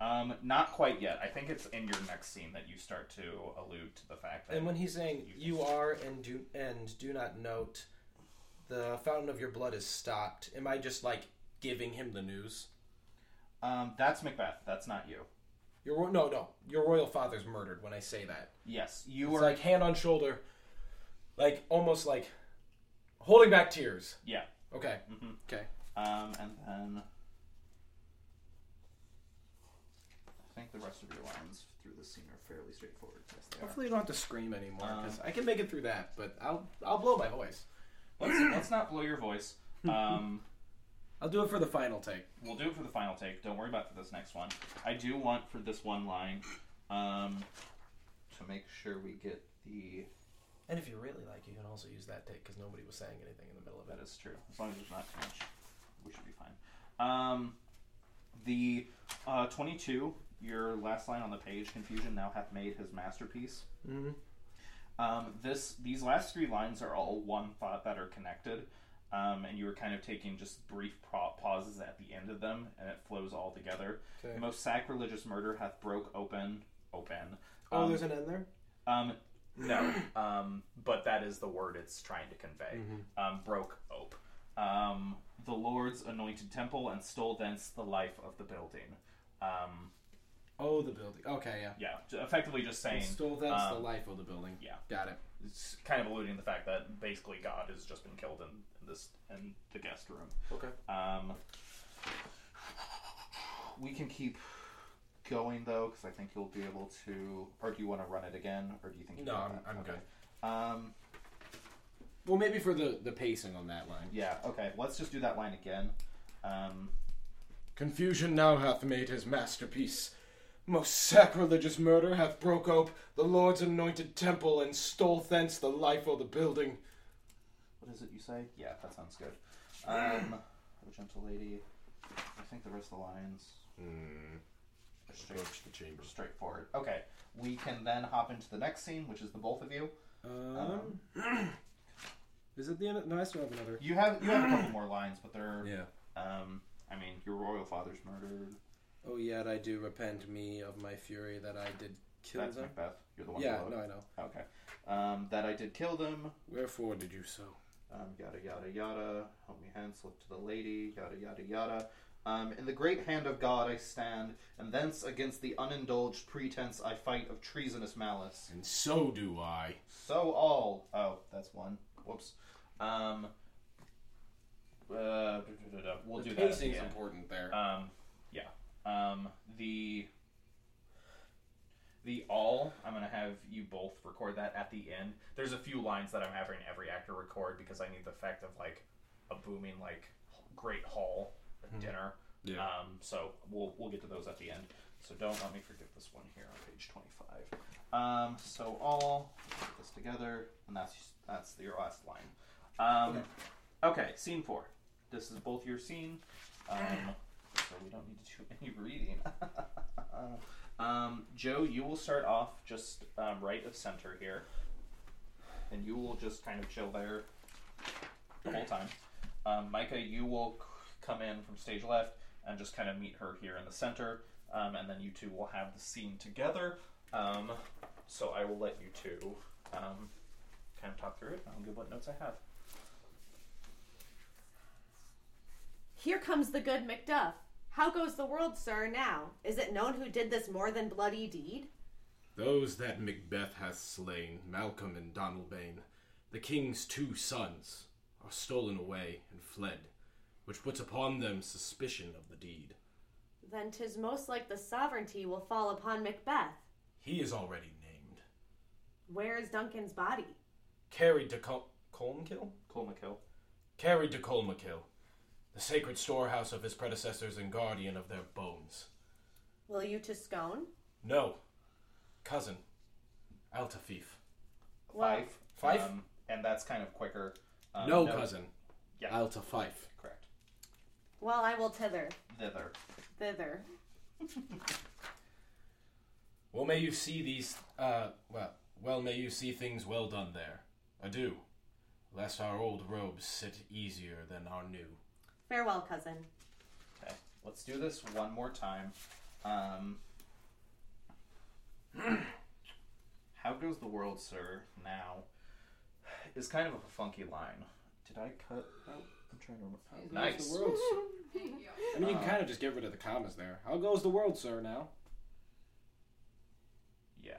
Um, not quite yet. I think it's in your next scene that you start to allude to the fact that. And when he's saying you, you are and do and do not note. The fountain of your blood is stopped. Am I just, like, giving him the news? Um, that's Macbeth. That's not you. Your No, no. Your royal father's murdered when I say that. Yes. You it's are... like hand on shoulder. Like, almost like holding back tears. Yeah. Okay. Mm-hmm. Okay. Um, and then I think the rest of your lines through this scene are fairly straightforward. Yes, they Hopefully are. You don't have to scream anymore, because um, I can make it through that, but I'll I'll blow my voice. Let's, let's not blow your voice. Um, I'll do it for the final take. We'll do it for the final take. Don't worry about it for this next one. I do want for this one line um, to make sure we get the... And if you really like, you can also use that take because nobody was saying anything in the middle of it. That is true. As long as there's not too much, we should be fine. Um, The uh, twenty-two, your last line on the page, Confusion now hath made his masterpiece. Mm-hmm. Um, this, these last three lines are all one thought that are connected, um, and you were kind of taking just brief pauses at the end of them, and it flows all together. Okay. The most sacrilegious murder hath broke open, open. Um, oh, there's an N there? Um, no, um, but that is the word it's trying to convey. Mm-hmm. Um, broke ope. Um, the Lord's anointed temple and stole thence the life of the building. Um... Oh, the building. Okay, yeah. Yeah, effectively just saying... Stole that's um, the life of the building. Yeah. Got it. It's kind of alluding to the fact that basically God has just been killed in, in this in the guest room. Okay. Um, we can keep going, though, because I think you'll be able to... Or do you want to run it again, or do you think... You no, I'm, I'm okay. good. Um, well, maybe for the, the pacing on that line. Yeah, okay. Let's just do that line again. Um, Confusion now hath made his masterpiece... Most sacrilegious murder hath broke ope the Lord's anointed temple and stole thence the life o' the building. What is it you say? Yeah, that sounds good. Um, O gentle lady, I think the rest of the lines mm. are straight, the chamber. straightforward. Okay, we can then hop into the next scene, which is the both of you. Um, um is it the end? Of, no, I still have another. You have you have a couple more lines, but they're yeah. Um, I mean, your royal father's murdered. Oh, yet I do repent me of my fury that I did kill That's them. That's Macbeth. You're the one Yeah, no, I know. Okay. Um, that I did kill them. Wherefore did you so? Um, yada, yada, yada. Help me hence, look to the lady. Yada, yada, yada. Um, in the great hand of God I stand, and thence against the unindulged pretense I fight of treasonous malice. And so do I. So all. Oh, that's one. Whoops. Um, uh, we'll do that. The pacing's important there. Um, yeah. Um, the, the all, I'm going to have you both record that at the end. There's a few lines that I'm having every actor record because I need the effect of, like, a booming, like, great hall at dinner. Yeah. Um, so we'll, we'll get to those at the end. So don't let me forget this one here on page twenty-five. Um, so all, put this together, and that's, that's your last line. Um, okay. okay, scene four. This is both your scene. Um... So we don't need to do any reading. um, Joe, you will start off just um, right of center here. And you will just kind of chill there the whole time. Um, Micah, you will come in from stage left and just kind of meet her here in the center. Um, and then you two will have the scene together. Um, so I will let you two um, kind of talk through it. I'll give what notes I have. Here comes the good Macduff. How goes the world, sir, now? Is it known who did this more than bloody deed? Those that Macbeth hath slain, Malcolm and Donalbain, the king's two sons, are stolen away and fled, which puts upon them suspicion of the deed. Then tis most like the sovereignty will fall upon Macbeth. He is already named. Where is Duncan's body? Carried to Col- Colmekill? Colmekill. Carried to Colmekill. The sacred storehouse of his predecessors and guardian of their bones. Will you to Scone? No. Cousin. Out to Fife. Fife. Fife? Um, and that's kind of quicker. Um, no, no, cousin. Yeah. Out to Fife. Correct. Well, I will tither. Thither. Thither. Well, may you see these, uh, well, well, may you see things well done there. Adieu. Lest our old robes sit easier than our new. Farewell, cousin. Okay, let's do this one more time. Um, how goes the world, sir, now? Is kind of a funky line. Did I cut that? Oh, I'm trying to remember. How nice. Goes the world, sir. I mean, you can kind of just get rid of the commas there. How goes the world, sir, now? Yeah.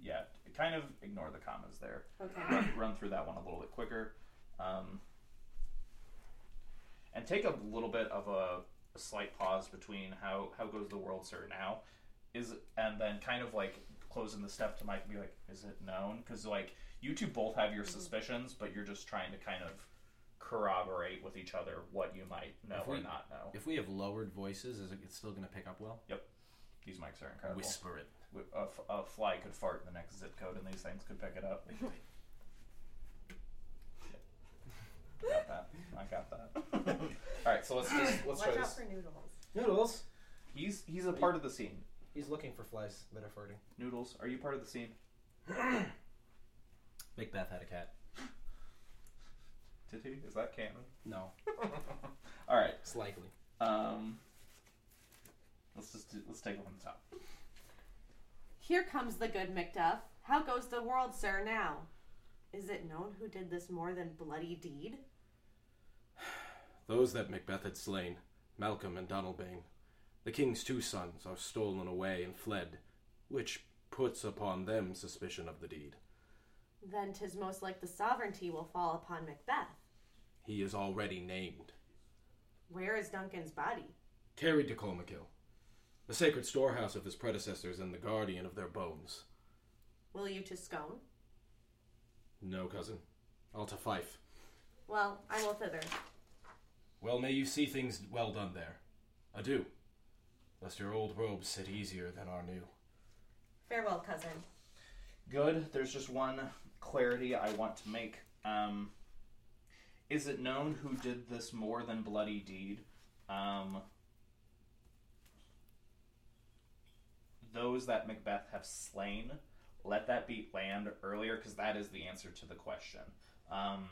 Yeah, kind of ignore the commas there. Okay. Run, run through that one a little bit quicker. Um... And take a little bit of a, a slight pause between how, how goes the world, sir, now, is and then kind of like closing the step to Mike and be like, is it known? Because like you two both have your suspicions, but you're just trying to kind of corroborate with each other what you might know we, or not know. If we have lowered voices, is it it's still going to pick up well? Yep. These mics are incredible. Whisper it. A, a fly could fart in the next zip code and these things could pick it up. Got that. I got that. All right, so let's just let's Watch try this. Watch out for Noodles. Noodles. He's he's a part of the scene. He's looking for flies that are farting. Noodles, are you part of the scene? Macbeth had a cat. Did he? Is that canon? No. All right. It's likely. Um, let's just do, let's take it from the top. Here comes the good Macduff. How goes the world, sir, now? Is it known who did this more than bloody deed? Those that Macbeth had slain, Malcolm and Donalbain, the king's two sons, are stolen away and fled, which puts upon them suspicion of the deed. Then 'tis most like the sovereignty will fall upon Macbeth. He is already named. Where is Duncan's body? Carried to Colmekill, the sacred storehouse of his predecessors and the guardian of their bones. Will you to Scone? No, cousin. I'll to Fife. Well, I will thither. Well, may you see things well done there. Adieu, lest your old robes sit easier than our new. Farewell, cousin. Good. There's just one clarity I want to make. Um, is it known who did this more than bloody deed? Um, those that Macbeth have slain, let that be land earlier, because that is the answer to the question. Um,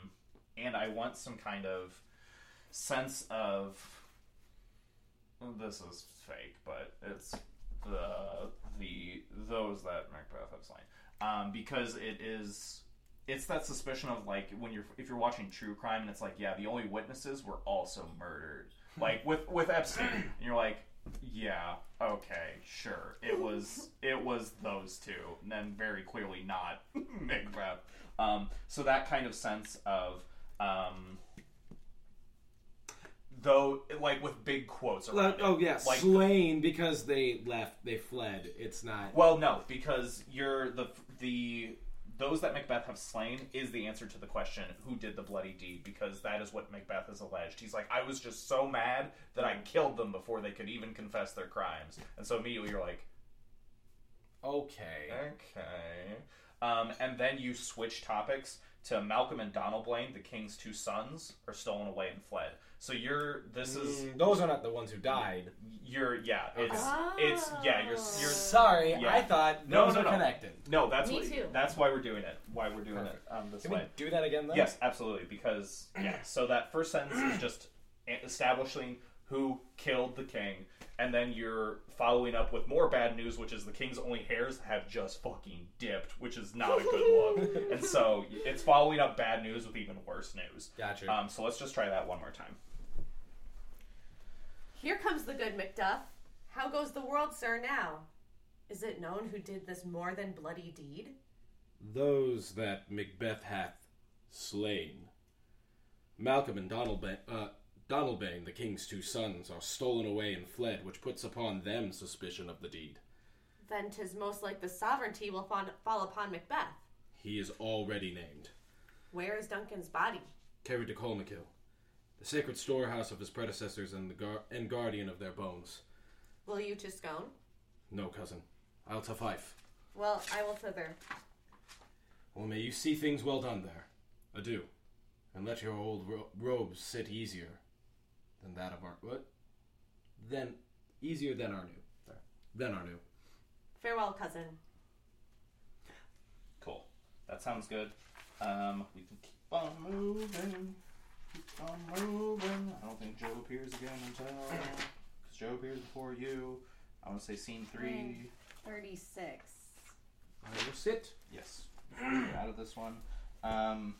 and I want some kind of sense of... This is fake, but it's the the those that Macbeth have slain. Um, because it is, it's that suspicion of, like, when you're, if you're watching true crime and it's like, yeah, the only witnesses were also murdered. Like, with, with Epstein. And you're like, yeah, okay, sure. It was, it was those two. And then very clearly not Macbeth. Um, so that kind of sense of, um, though, like, with big quotes around it. Oh, yeah, like slain the, because they left, they fled. It's not... Well, no, because you're the... the those that Macbeth have slain is the answer to the question, who did the bloody deed? Because that is what Macbeth has alleged. He's like, I was just so mad that I killed them before they could even confess their crimes. And so immediately you're like... Okay. Okay. Um, and then you switch topics to Malcolm and Donalbain, the king's two sons, are stolen away and fled. So you're, this is... Mm, those are not the ones who died. You're, yeah, it's, oh. it's, yeah, you're... you're Sorry, yeah. I thought no, those no, were no. connected. No, that's Me what, too. That's why we're doing it, why we're doing Perfect. it um, this Can way. Can we do that again, though? Yes, absolutely, because, yeah, so that first sentence is just establishing who killed the king, and then you're following up with more bad news, which is the king's only hairs have just fucking dipped, which is not a good look. And so it's following up bad news with even worse news. Gotcha. Um, so let's just try that one more time. Here comes the good Macduff. How goes the world, sir, now? Is it known who did this more than bloody deed? Those that Macbeth hath slain. Malcolm and Donalbain, uh, Donalbain, the king's two sons, are stolen away and fled, which puts upon them suspicion of the deed. Then 'tis most like the sovereignty will fall upon Macbeth. He is already named. Where is Duncan's body? Carried to Colmekill, the sacred storehouse of his predecessors and the gar- and guardian of their bones. Will you to Scone? No, cousin. I'll to Fife. Well, I will thither. Well, may you see things well done there. Adieu. And let your old ro- robes sit easier than that of our... What? Then... Easier than our new. Sorry. Than our new. Farewell, cousin. Cool. That sounds good. Um, we can keep on moving. I'm moving. I don't think Joe appears again until... Because Joe appears before you. I want to say scene three. thirty-six. I will sit. Yes. Get out of this one. Um...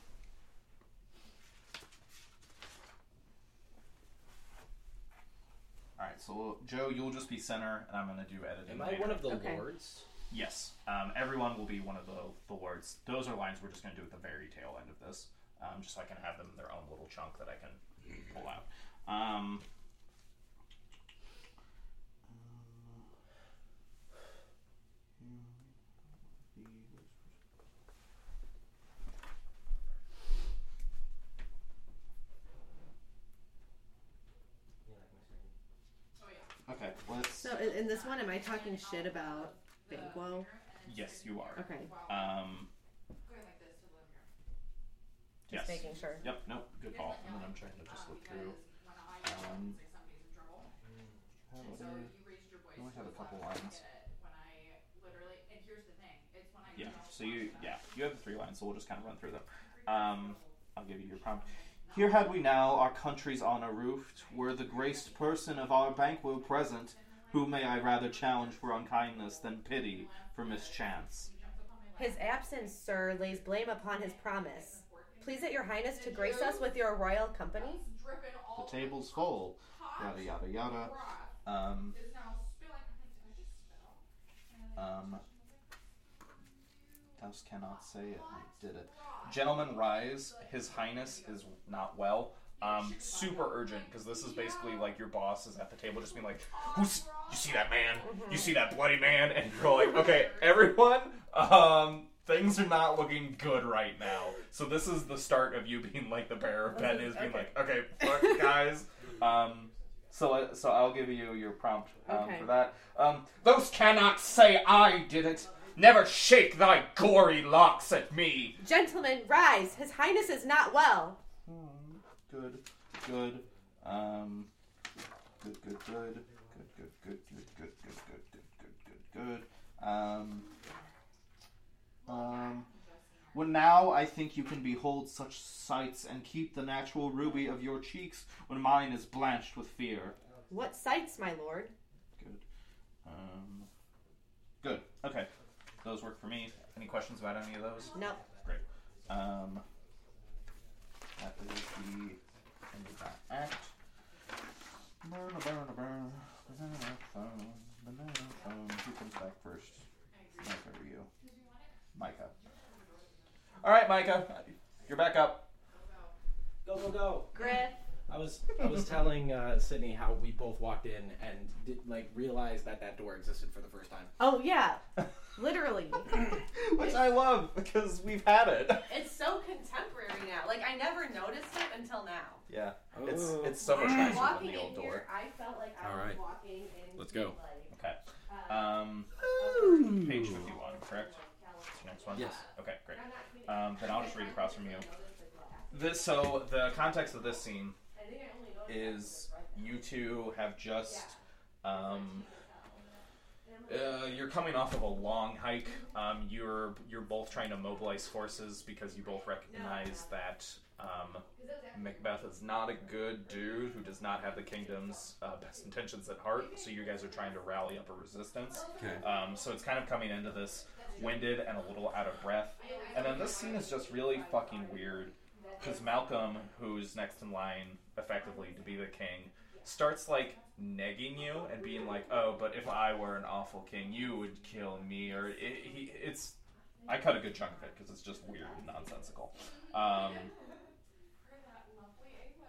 Alright, so Joe, you'll just be center, and I'm going to do editing. Am I later. one of the okay. lords? Yes. Um, everyone will be one of the, the lords. Those are lines we're just going to do at the very tail end of this. Um, just so I can have them in their own little chunk that I can pull out. Um, okay, let's... So, in, in this one, am I talking shit about Banquo? Yes, you are. Okay. Um... Just yes. making sure. Yep, nope, good call. And then I'm trying to just look through. Um, so you reached So you, yeah, you have the three lines, so we'll just kind of run through them. Um, I'll give you your prompt. Here had we now our country's honor roofed, were the graced person of our Banquo present, who may I rather challenge for unkindness than pity for mischance? His absence, sir, lays blame upon his promise. Please it your highness to grace us with your royal company? The table's full. Yada, yada, yada. Um... Um... Thou cannot say it. I did it. Gentlemen, rise. His highness is not well. Um, super urgent, because this is basically like your boss is at the table just being like, who's, you see that man? You see that bloody man? And you're like, okay, everyone, um, things are not looking good right now. So this is the start of you being like the bearer of bad news, being okay. like, okay, fuck, guys. Um, so I, so I'll give you your prompt um, okay. for that. Um, those cannot say I did it. Never shake thy gory locks at me. Gentlemen, rise. His highness is not well. Good, good, um, good, good, good, good, good, good, good, good, good, good, good, good, good, um, um, well now I think you can behold such sights and keep the natural ruby of your cheeks when mine is blanched with fear. What sights, my lord? Good, um, good, okay, those work for me. Any questions about any of those? No. Great, um... That is the end of that act. Burn a burn a burn. Banana phone. Banana phone. Who comes back first? Micah or you? Micah. Alright, Micah. You're back up. Go, go, go. Griff. I was I was telling uh, Sydney how we both walked in and did, like realized that that door existed for the first time. Oh yeah, literally. Which I love because we've had it. It's so contemporary now. Like I never noticed it until now. Yeah, oh. it's it's so much nicer than the old door. Here, I felt like I All right. was walking in. Let's go. Like, okay. Um, Ooh. Page fifty-one, correct? Next one. Yes. Okay, great. Um, then I'll just read across from you. This so the context of this scene. Is you two have just um, uh, you're coming off of a long hike. Um, you're you're both trying to mobilize forces because you both recognize that um, Macbeth is not a good dude who does not have the kingdom's uh, best intentions at heart. So you guys are trying to rally up a resistance. Okay. Um, so it's kind of coming into this winded and a little out of breath. And then this scene is just really fucking weird. Because Malcolm, who's next in line, effectively, to be the king, starts, like, negging you and being like, oh, but if I were an awful king, you would kill me, or it, he, it's... I cut a good chunk of it, because it's just weird and nonsensical. Um,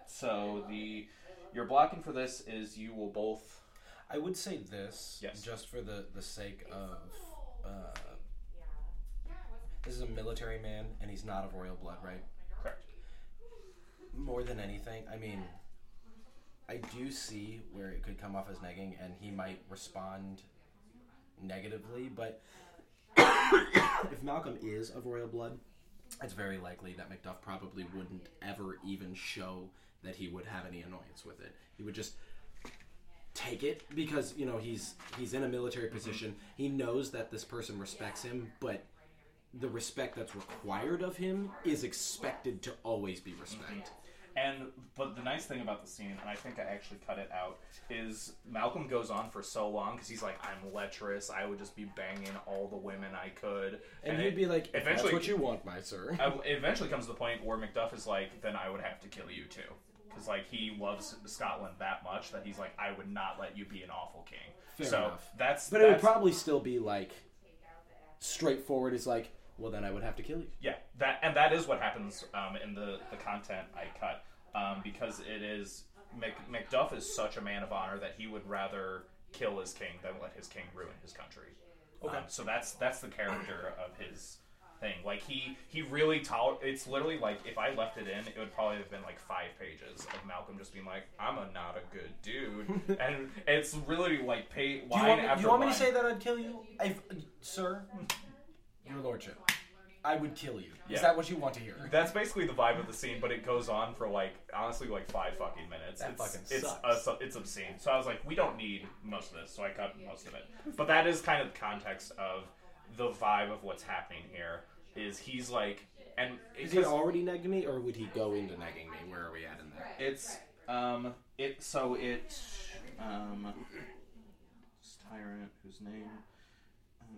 so, the... Your blocking for this is you will both... I would say this, yes. just for the, the sake of... Uh, this is a military man, and he's not of royal blood, right? More than anything, I mean, I do see where it could come off as negging, and he might respond negatively, but if Malcolm is of royal blood, it's very likely that Macduff probably wouldn't ever even show that he would have any annoyance with it. He would just take it, because, you know, he's he's in a military position, he knows that this person respects him, but... the respect that's required of him is expected to always be respect. And but the nice thing about the scene, and I think I actually cut it out, is Malcolm goes on for so long because he's like, I'm lecherous. I would just be banging all the women I could. And, and he'd it, be like, if that's what you want, my sir. It eventually comes to the point where Macduff is like, then I would have to kill you too. Because like he loves Scotland that much that he's like, I would not let you be an awful king. Fair so enough. That's but that's, it would probably still be like straightforward. Is like. Well, then I would have to kill you. Yeah, that and that is what happens um, in the, the content I cut. Um, because it is... Mac, Macduff is such a man of honor that he would rather kill his king than let his king ruin his country. Okay. Um, so that's that's the character of his thing. Like, he, he really... Toler- it's literally like, if I left it in, it would probably have been like five pages of Malcolm just being like, I'm a not a good dude. and it's really like pay, line do you want me, after line. Do you want line. me to say that I'd kill you? I've, uh, sir? Your lordship. I would kill you. Yeah. Is that what you want to hear? That's basically the vibe of the scene, but it goes on for, like, honestly, like, five fucking minutes. That it's, fucking it's, sucks. Uh, it's obscene. So I was like, we don't need most of this, so I cut most of it. But that is kind of the context of the vibe of what's happening here is he's like, and is he already negging me, or would he go into negging me? Where are we at in that? It's um it so it um tyrant whose name um,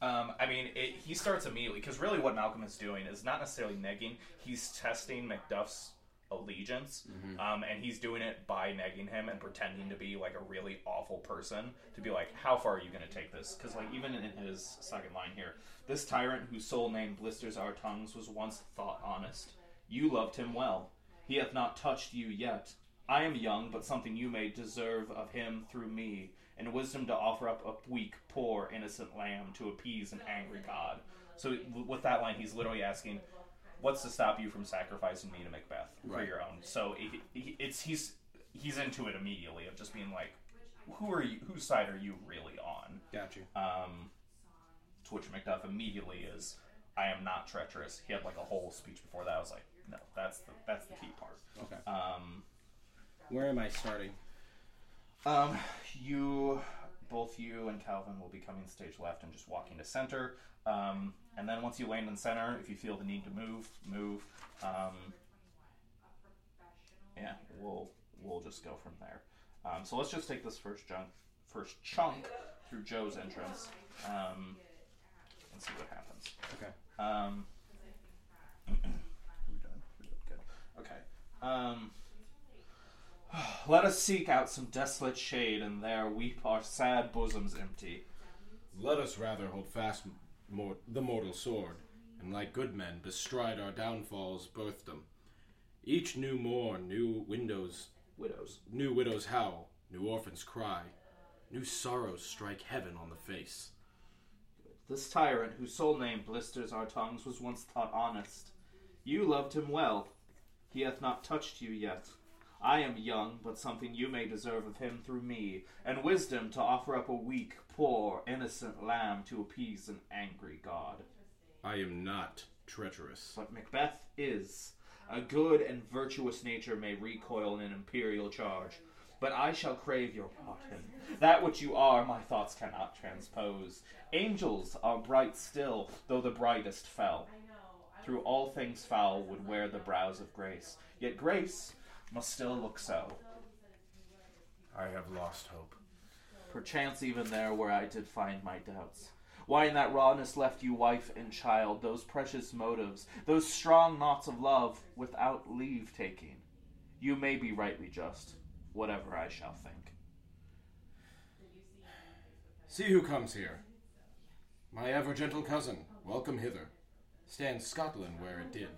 Um, I mean, it, he starts immediately, because really what Malcolm is doing is not necessarily negging, he's testing Macduff's allegiance, mm-hmm. um, and he's doing it by negging him and pretending to be, like, a really awful person, to be like, how far are you going to take this? Because, like, even in his second line here, this tyrant whose sole name blisters our tongues was once thought honest. You loved him well. He hath not touched you yet. I am young, but something you may deserve of him through me, and wisdom to offer up a weak, poor, innocent lamb to appease an angry god. So with that line, he's literally asking, what's to stop you from sacrificing me to Macbeth right. for your own? So it, it, it's he's he's into it immediately of just being like, who are you? Whose side are you really on? Gotcha. Um, to which Macduff immediately is, I am not treacherous. He had like a whole speech before that. I was like, no, that's the, that's the key part. Okay. Um, Where am I starting? Um, you, both you and Calvin will be coming stage left and just walking to center. Um, and then once you land in center, if you feel the need to move, move. Um, yeah, we'll we'll just go from there. Um, so let's just take this first chunk, first chunk through Joe's entrance, um, and see what happens. Okay. Um, we're done. We're doing good. Okay. Um. Let us seek out some desolate shade, and there weep our sad bosoms empty. Let us rather hold fast mor- the mortal sword, and like good men bestride our downfall's birthdom. Each new morn, new windows, widows, new widows howl, new orphans cry, new sorrows strike heaven on the face. This tyrant, whose sole name blisters our tongues, was once thought honest. You loved him well. He hath not touched you yet. I am young, but something you may deserve of him through me, and wisdom to offer up a weak, poor, innocent lamb to appease an angry god. I am not treacherous. But Macbeth is. A good and virtuous nature may recoil in an imperial charge, but I shall crave your pardon. That which you are, my thoughts cannot transpose. Angels are bright still, though the brightest fell. Through all things foul would wear the brows of grace, yet grace must still look so. I have lost hope. Perchance even there where I did find my doubts. Why in that rawness left you wife and child, those precious motives, those strong knots of love, without leave-taking? You may be rightly just, whatever I shall think. See who comes here. My ever-gentle cousin, welcome hither. Stands Scotland where it did.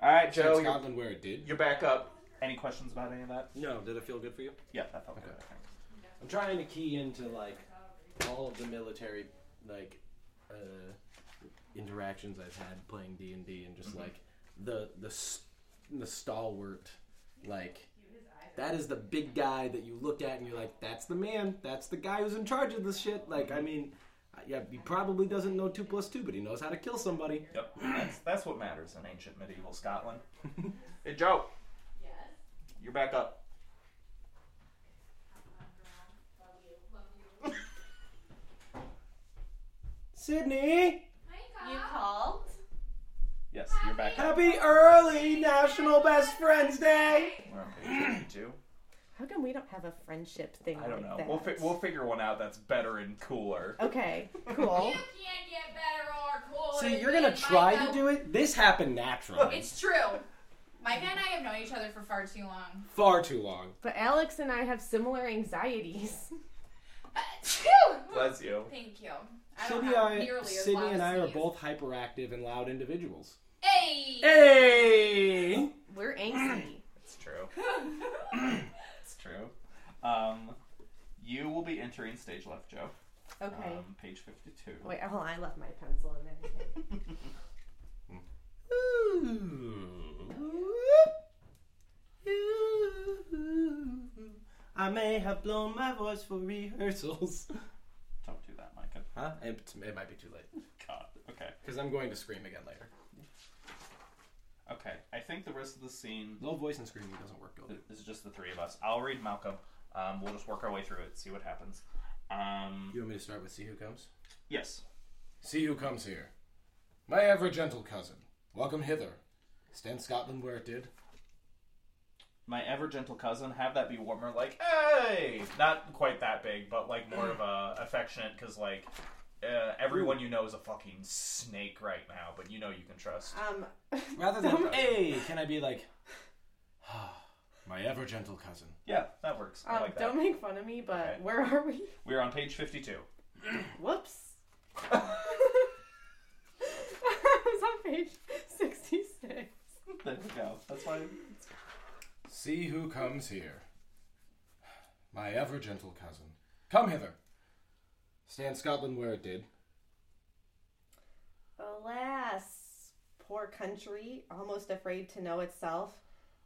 All right, Joe. Since Scotland, where it did. You're back up. Any questions about any of that? No. Did it feel good for you? Yeah, that felt okay. good. I'm trying to key into like all of the military like uh, interactions I've had playing D and D, and just mm-hmm. like the the the stalwart, like that is the big guy that you look at and you're like, that's the man. That's the guy who's in charge of this shit. Like, mm-hmm. I mean. Yeah, he probably doesn't know two plus two, but he knows how to kill somebody. Yep, that's, that's what matters in ancient medieval Scotland. Hey, Joe. Yes? You're back up. Sydney? You called? Yes, you're back up. Happy early National Best Friends Day! We're on page fifty-two. How come we don't have a friendship thing like that? I don't know. Like we'll fi- we'll figure one out that's better and cooler. Okay, cool. You can't get better or cooler. See, you're going to try Micah. to do it? This happened naturally. It's true. Micah and I have known each other for far too long. Far too long. But Alex and I have similar anxieties. Bless you. Thank you. I don't Sydney, have nearly I, as Sydney and I are both hyperactive and loud individuals. Hey! Hey! We're angsty. It's true. True. Um, you will be entering stage left, Joe. Okay. Um, page fifty-two. Wait, hold on. I left my pencil and everything. Ooh. I may have blown my voice for rehearsals. Don't do that, Micah. Huh? It, it might be too late. God. Okay. Because I'm going to scream again later. Okay, I think the rest of the scene... Low voice and screaming doesn't work good. This is just the three of us. I'll read Malcolm. Um, we'll just work our way through it, see what happens. Um, you want me to start with See Who Comes? Yes. See who comes here. My ever gentle cousin, welcome hither. Stand Scotland where it did. My ever gentle cousin, have that be warmer, like, hey! Not quite that big, but like more of a affectionate, because like uh, everyone you know is a fucking snake right now, but you know you can trust. Um, Rather than, trust. Hey, can I be like, ah. My ever gentle cousin. Yeah, that works. Um, I like that. Don't make fun of me, but okay. Where are we? We're on page fifty-two. Whoops. I was on page sixty-six. There we go. That's why. See who comes here. My ever gentle cousin. Come hither. Stand Scotland where it did. Alas, poor country, almost afraid to know itself.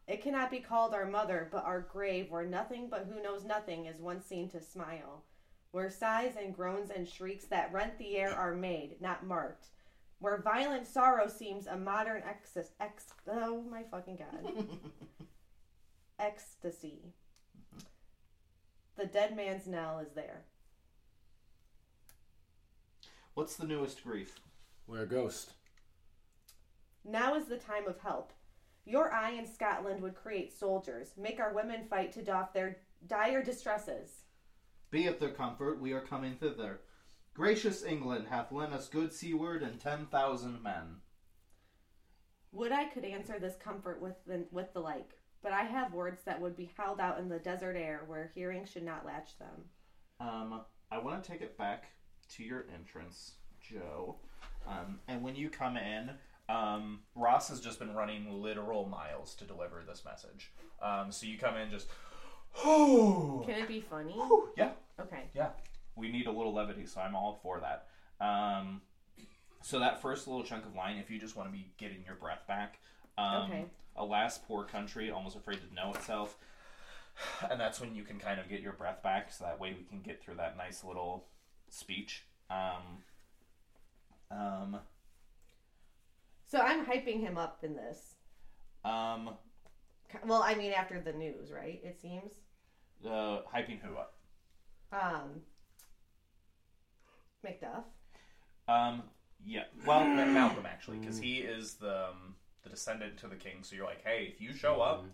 It cannot be called our mother, but our grave, where nothing but who knows nothing is once seen to smile, where sighs and groans and shrieks that rent the air are made, not marked, where violent sorrow seems a modern ecstasy. Ex- oh my fucking god. Ecstasy. The dead man's knell is there. What's the newest grief? We're a ghost. Now is the time of help. Your eye in Scotland would create soldiers, make our women fight to doff their dire distresses. Be of their comfort, we are coming thither. Gracious England hath lent us good seaward and ten thousand men. Would I could answer this comfort with the, with the like, but I have words that would be howled out in the desert air where hearing should not latch them. Um, I want to take it back to your entrance, Joe. Um, and when you come in... Um, Ross has just been running literal miles to deliver this message. Um, so you come in just, oh! Can it be funny? Ooh, yeah. Okay. Yeah. We need a little levity, so I'm all for that. Um, so that first little chunk of line, if you just want to be getting your breath back. Um, okay. Alas, poor country, almost afraid to know itself. And that's when you can kind of get your breath back, so that way we can get through that nice little speech. Um... Um... So I'm hyping him up in this. Um, well, I mean, after the news, right? It seems. Uh, hyping who up? Um, Macduff. Um, yeah. Well, Malcolm actually, because he is the um, the descendant to the king. So you're like, hey, if you show up,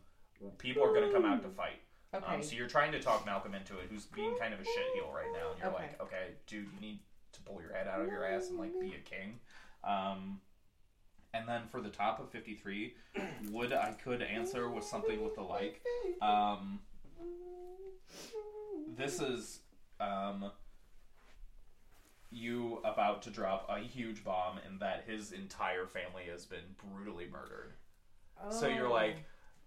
people are going to come out to fight. Okay. Um, so you're trying to talk Malcolm into it, who's being kind of a shit heel right now, and you're okay. like, okay, dude, you need to pull your head out of your ass and like be a king. Um. And then for the top of fifty-three, would I could answer with something with the like. Um, this is um, you about to drop a huge bomb in that his entire family has been brutally murdered. Oh. So you're like,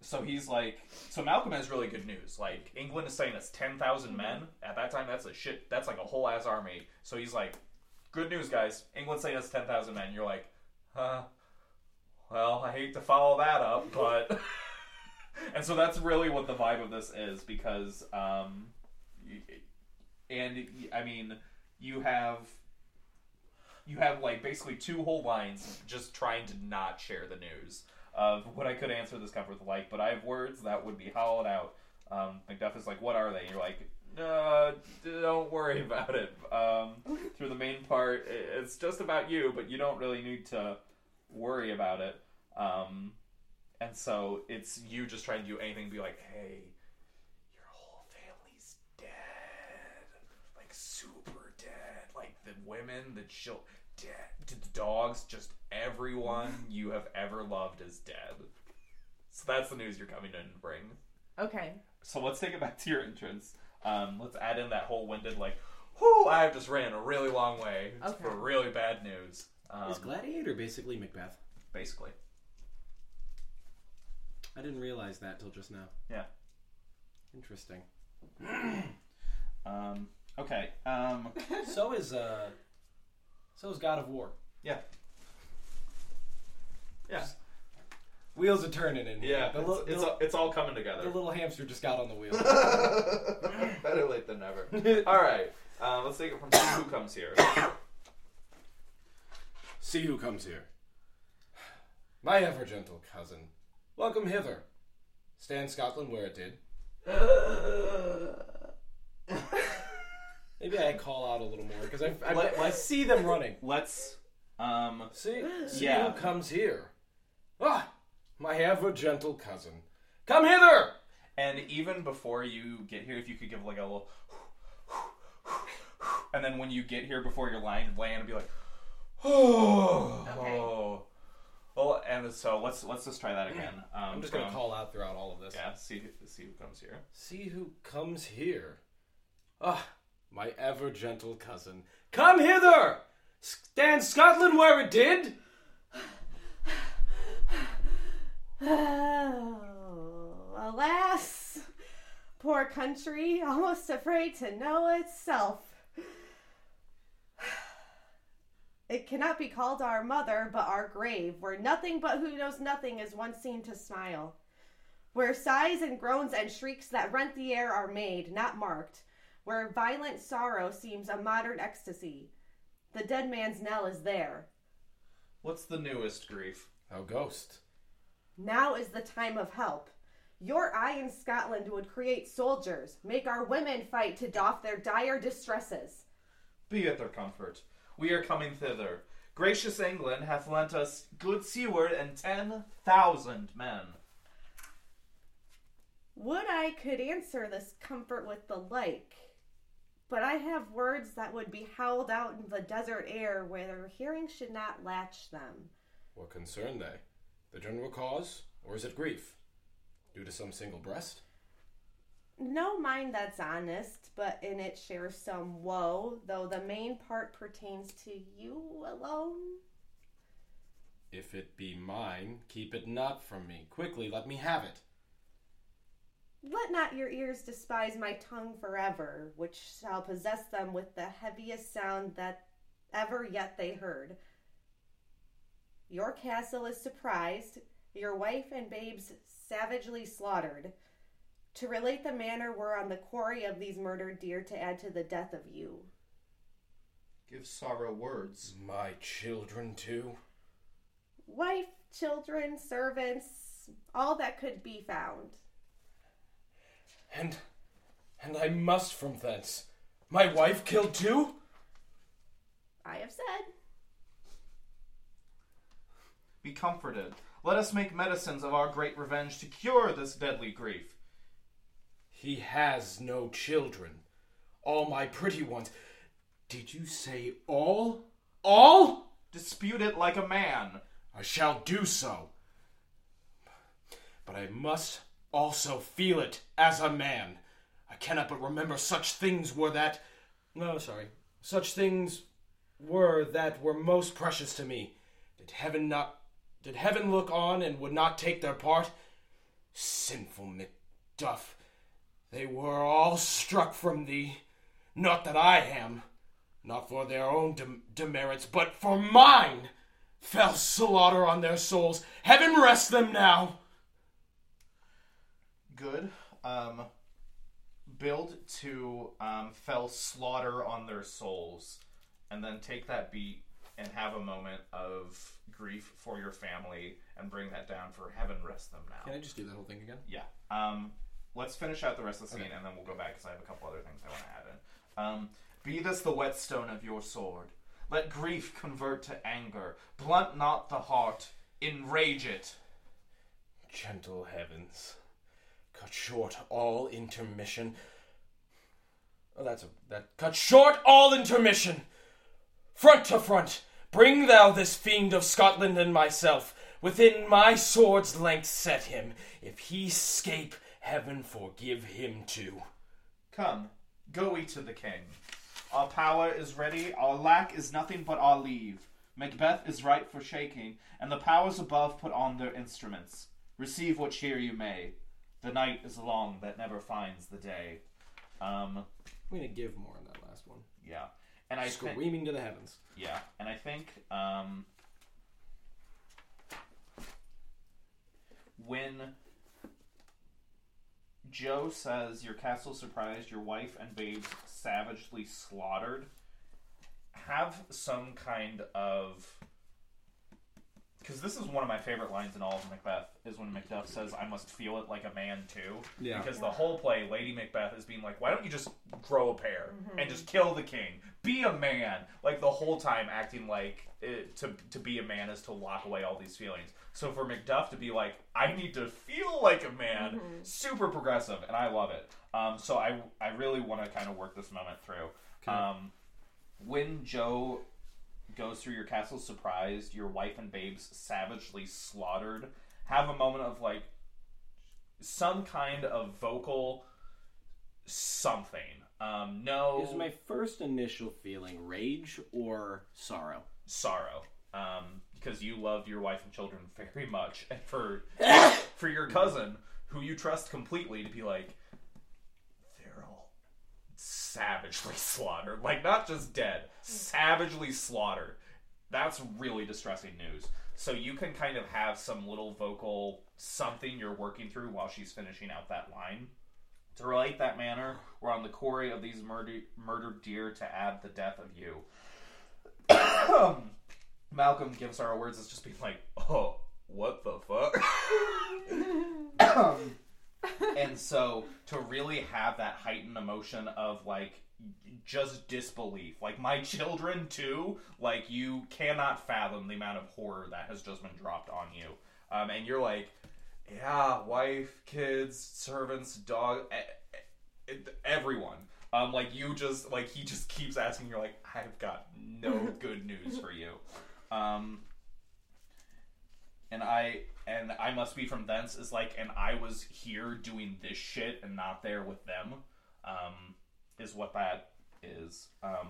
so he's like, so Malcolm has really good news. Like, England is saying it's ten thousand men. At that time, that's a shit, that's like a whole ass army. So he's like, good news, guys. England's saying it's ten thousand men. You're like, huh. Well, I hate to follow that up, but... and so that's really what the vibe of this is, because, um... And, I mean, you have... You have, like, basically two whole lines just trying to not share the news of what I could answer this comfort with, like, but I have words that would be hollowed out. Um, Macduff is like, what are they? And you're like, no, don't worry about it. Um, through the main part, it's just about you, but you don't really need to... worry about it, um, and so it's you just trying to do anything, be like, hey, your whole family's dead, like super dead, like the women, the children, the dogs, just everyone you have ever loved is dead. So that's the news you're coming in and bring. Okay. So let's take it back to your entrance. Um, let's add in that whole winded, like, whoo, I've just ran a really long way okay. for really bad news. Um, Is Gladiator basically Macbeth? Basically. I didn't realize that till just now. Yeah. Interesting. um, okay. Um, so is uh, so is God of War. Yeah. Yeah. Wheels are turning in here. Yeah. The li- it's, it's, the, all, it's all coming together. The little hamster just got on the wheel. Better late than never. All right. Uh, let's take it from Who Comes Here. See who comes here. My ever gentle cousin, welcome hither. Stand Scotland where it did. Maybe I call out a little more because I, I, Let, I see them running. Let's um see, see yeah. who comes here. Ah, I have a gentle cousin. Come hither. And even before you get here, if you could give like a little, and then when you get here before your line land, it'll be like, oh, okay. oh. Well, and so let's let's just try that again. Um, I'm just gonna from, call out throughout all of this. Yeah, see see who comes here. See who comes here. Ah, my ever gentle cousin, come hither. Stand Scotland where it did. Alas, poor country, almost afraid to know itself. It cannot be called our mother, but our grave, where nothing but who knows nothing is once seen to smile. Where sighs and groans and shrieks that rent the air are made, not marked. Where violent sorrow seems a modern ecstasy. The dead man's knell is there. What's the newest grief? A ghost. Now is the time of help. Your eye in Scotland would create soldiers, make our women fight to doff their dire distresses. Be at their comfort. We are coming thither. Gracious England hath lent us good seaward and ten thousand men. Would I could answer this comfort with the like, but I have words that would be howled out in the desert air where their hearing should not latch them. What concern they? The general cause, or is it grief? Due to some single breast? No mind that's honest, but in it shares some woe, though the main part pertains to you alone. If it be mine, keep it not from me. Quickly, let me have it. Let not your ears despise my tongue forever, which shall possess them with the heaviest sound that ever yet they heard. Your castle is surprised, your wife and babes savagely slaughtered. To relate the manner whereon the quarry of these murdered deer to add to the death of you. Give sorrow words. My children too. Wife, children, servants, all that could be found. And, and I must from thence. My wife killed too? I have said. Be comforted. Let us make medicines of our great revenge to cure this deadly grief. He has no children. All my pretty ones. Did you say all? All? Dispute it like a man. I shall do so. But I must also feel it as a man. I cannot but remember such things were that... No, sorry. Such things were that were most precious to me. Did heaven not... Did heaven look on and would not take their part? Sinful Macduff. They were all struck from thee, not that I am, not for their own dem- demerits, but for mine, fell slaughter on their souls. Heaven rest them now. Good. Um, build to um, fell slaughter on their souls, and then take that beat and have a moment of grief for your family and bring that down for heaven rest them now. Can I just do that whole thing again? Yeah. Um... Let's finish out the rest of the scene, okay. And then we'll go back, because I have a couple other things I want to add in. Um, Be this the whetstone of your sword. Let grief convert to anger. Blunt not the heart. Enrage it. Gentle heavens. Cut short all intermission. Oh, that's a... that. Cut short all intermission. Front to front. Bring thou this fiend of Scotland and myself. Within my sword's length set him. If he scape... Heaven forgive him too. Come, go we to the king. Our power is ready, our lack is nothing but our leave. Macbeth is ripe for shaking, and the powers above put on their instruments. Receive what cheer you may. The night is long that never finds the day. Um, I'm gonna give more on that last one. Yeah, and I screaming thi- to the heavens. Yeah, and I think um, when. Joe says, your castle surprised, your wife and babes savagely slaughtered. Have some kind of Because this is one of my favorite lines in all of Macbeth, is when Macduff says, "I must feel it like a man too." Yeah. Because the whole play, Lady Macbeth is being like, why don't you just grow a pair mm-hmm. and just kill the king? Be a man! Like, the whole time acting like it, to, to be a man is to lock away all these feelings. So for Macduff to be like, I need to feel like a man, mm-hmm. super progressive, and I love it. Um, so I, I really want to kind of work this moment through. Okay. Um, when Joe goes through your castle surprised, your wife and babes savagely slaughtered, have a moment of like some kind of vocal something. Um, no. Is my first initial feeling rage or sorrow? Sorrow. Um, because you love your wife and children very much, and for for your cousin, who you trust completely, to be like, savagely slaughtered. Like, not just dead, savagely slaughtered. That's really distressing news. So you can kind of have some little vocal something you're working through while she's finishing out that line. To relate that manner, we're on the quarry of these murder- murdered deer to add the death of you. Malcolm gives our words as just being like, oh, what the fuck? And so to really have that heightened emotion of like just disbelief, like my children too, like you cannot fathom the amount of horror that has just been dropped on you. Um, and you're like, yeah, wife, kids, servants, dog, everyone. Um, like you just, like he just keeps asking, you're like, I've got no good news for you. Um, and I... And I must be from thence is like, and I was here doing this shit and not there with them, um, is what that is. Um,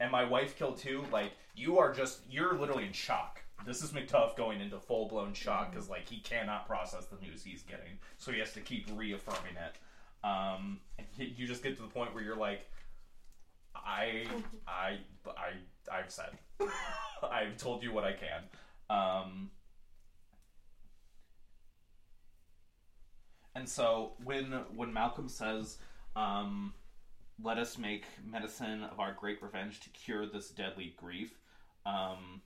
and my wife killed too. Like, you are just, you're literally in shock. This is Macduff going into full-blown shock because, like, he cannot process the news he's getting. So he has to keep reaffirming it. Um, and you just get to the point where you're like, I, I, I, I've said. I've told you what I can. Um... And so when when Malcolm says, um, let us make medicine of our great revenge to cure this deadly grief, um,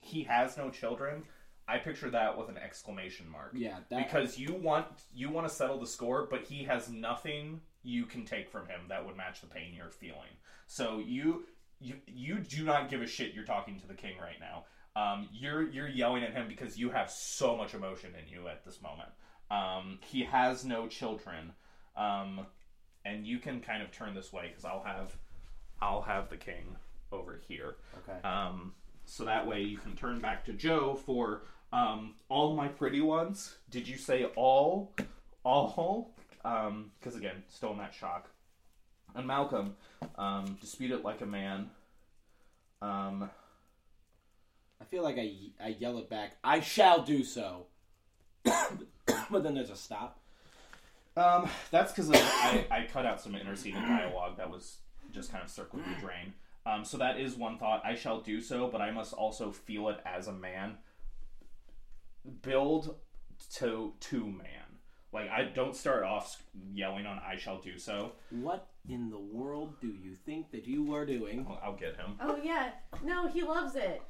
he has no children. I picture that with an exclamation mark. Yeah, that because has... you want you want to settle the score, but he has nothing you can take from him that would match the pain you're feeling. So you you, you do not give a shit. You're talking to the king right now. Um, you're you're yelling at him because you have so much emotion in you at this moment. Um, he has no children, um, and you can kind of turn this way because I'll have, I'll have the king over here. Okay. Um, so that way you can turn back to Joe for um, all my pretty ones. Did you say all, all? Um, because again, still in that shock. And Malcolm, um, dispute it like a man. Um, I feel like I I yell it back. I shall do so. But then there's a stop. Um, that's because I, I cut out some interceding dialogue that was just kind of circling the drain. Um, so that is one thought. I shall do so, but I must also feel it as a man. Build to to man. Like, I don't start off yelling on I shall do so. What in the world do you think that you are doing? I'll, I'll get him. Oh, yeah. No, he loves it.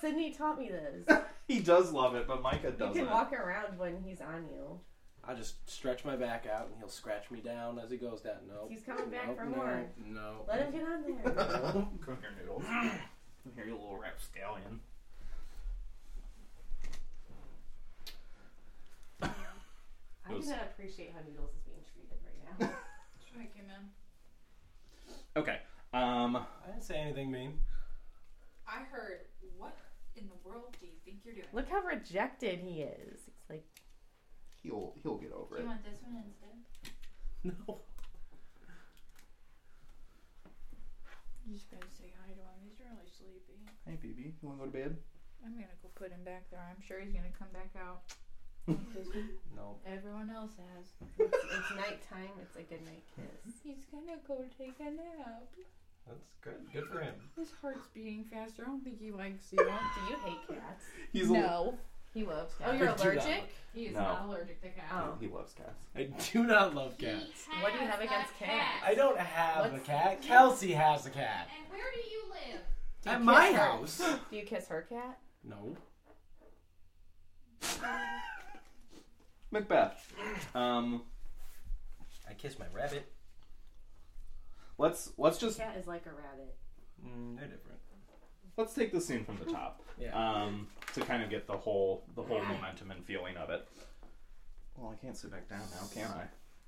Sydney taught me this. He does love it, but Micah doesn't. You can walk around when he's on you. I just stretch my back out, and he'll scratch me down as he goes down. No, nope. He's coming back nope, for no, more. No, let him get on there. No. Come here, Noodles. Come here, you little rapscallion. I do not appreciate how Noodles is being treated right now. That's what I came in. Okay. Um, I didn't say anything mean. I heard, what in the world do you think you're doing? Look how rejected he is. He's like... He'll he'll get over it. Do you want this one instead? No. I'm just going to say hi to him. He's really sleepy. Hey, baby. You want to go to bed? I'm going to go put him back there. I'm sure he's going to come back out. No. Everyone else has. It's, it's nighttime. It's a good night kiss. He's going to go take a nap. That's good. Good for him. His heart's beating faster. I don't think he likes you. Do you hate cats? He's no. A... He loves cats. Oh, you're allergic? He is no. not allergic to cats. Oh. He loves cats. I do not love cats. What do you have against cats? cats? I don't have What's a cat. Kelsey has a cat. And where do you live? Do you At my her? house. Do you kiss her cat? No. Macbeth. Um, I kissed my rabbit. Let's let's just. Cat is like a rabbit. Mm, they're different. Let's take the scene from the top. Yeah. Um, to kind of get the whole the whole momentum and feeling of it. Well, I can't sit back down now, can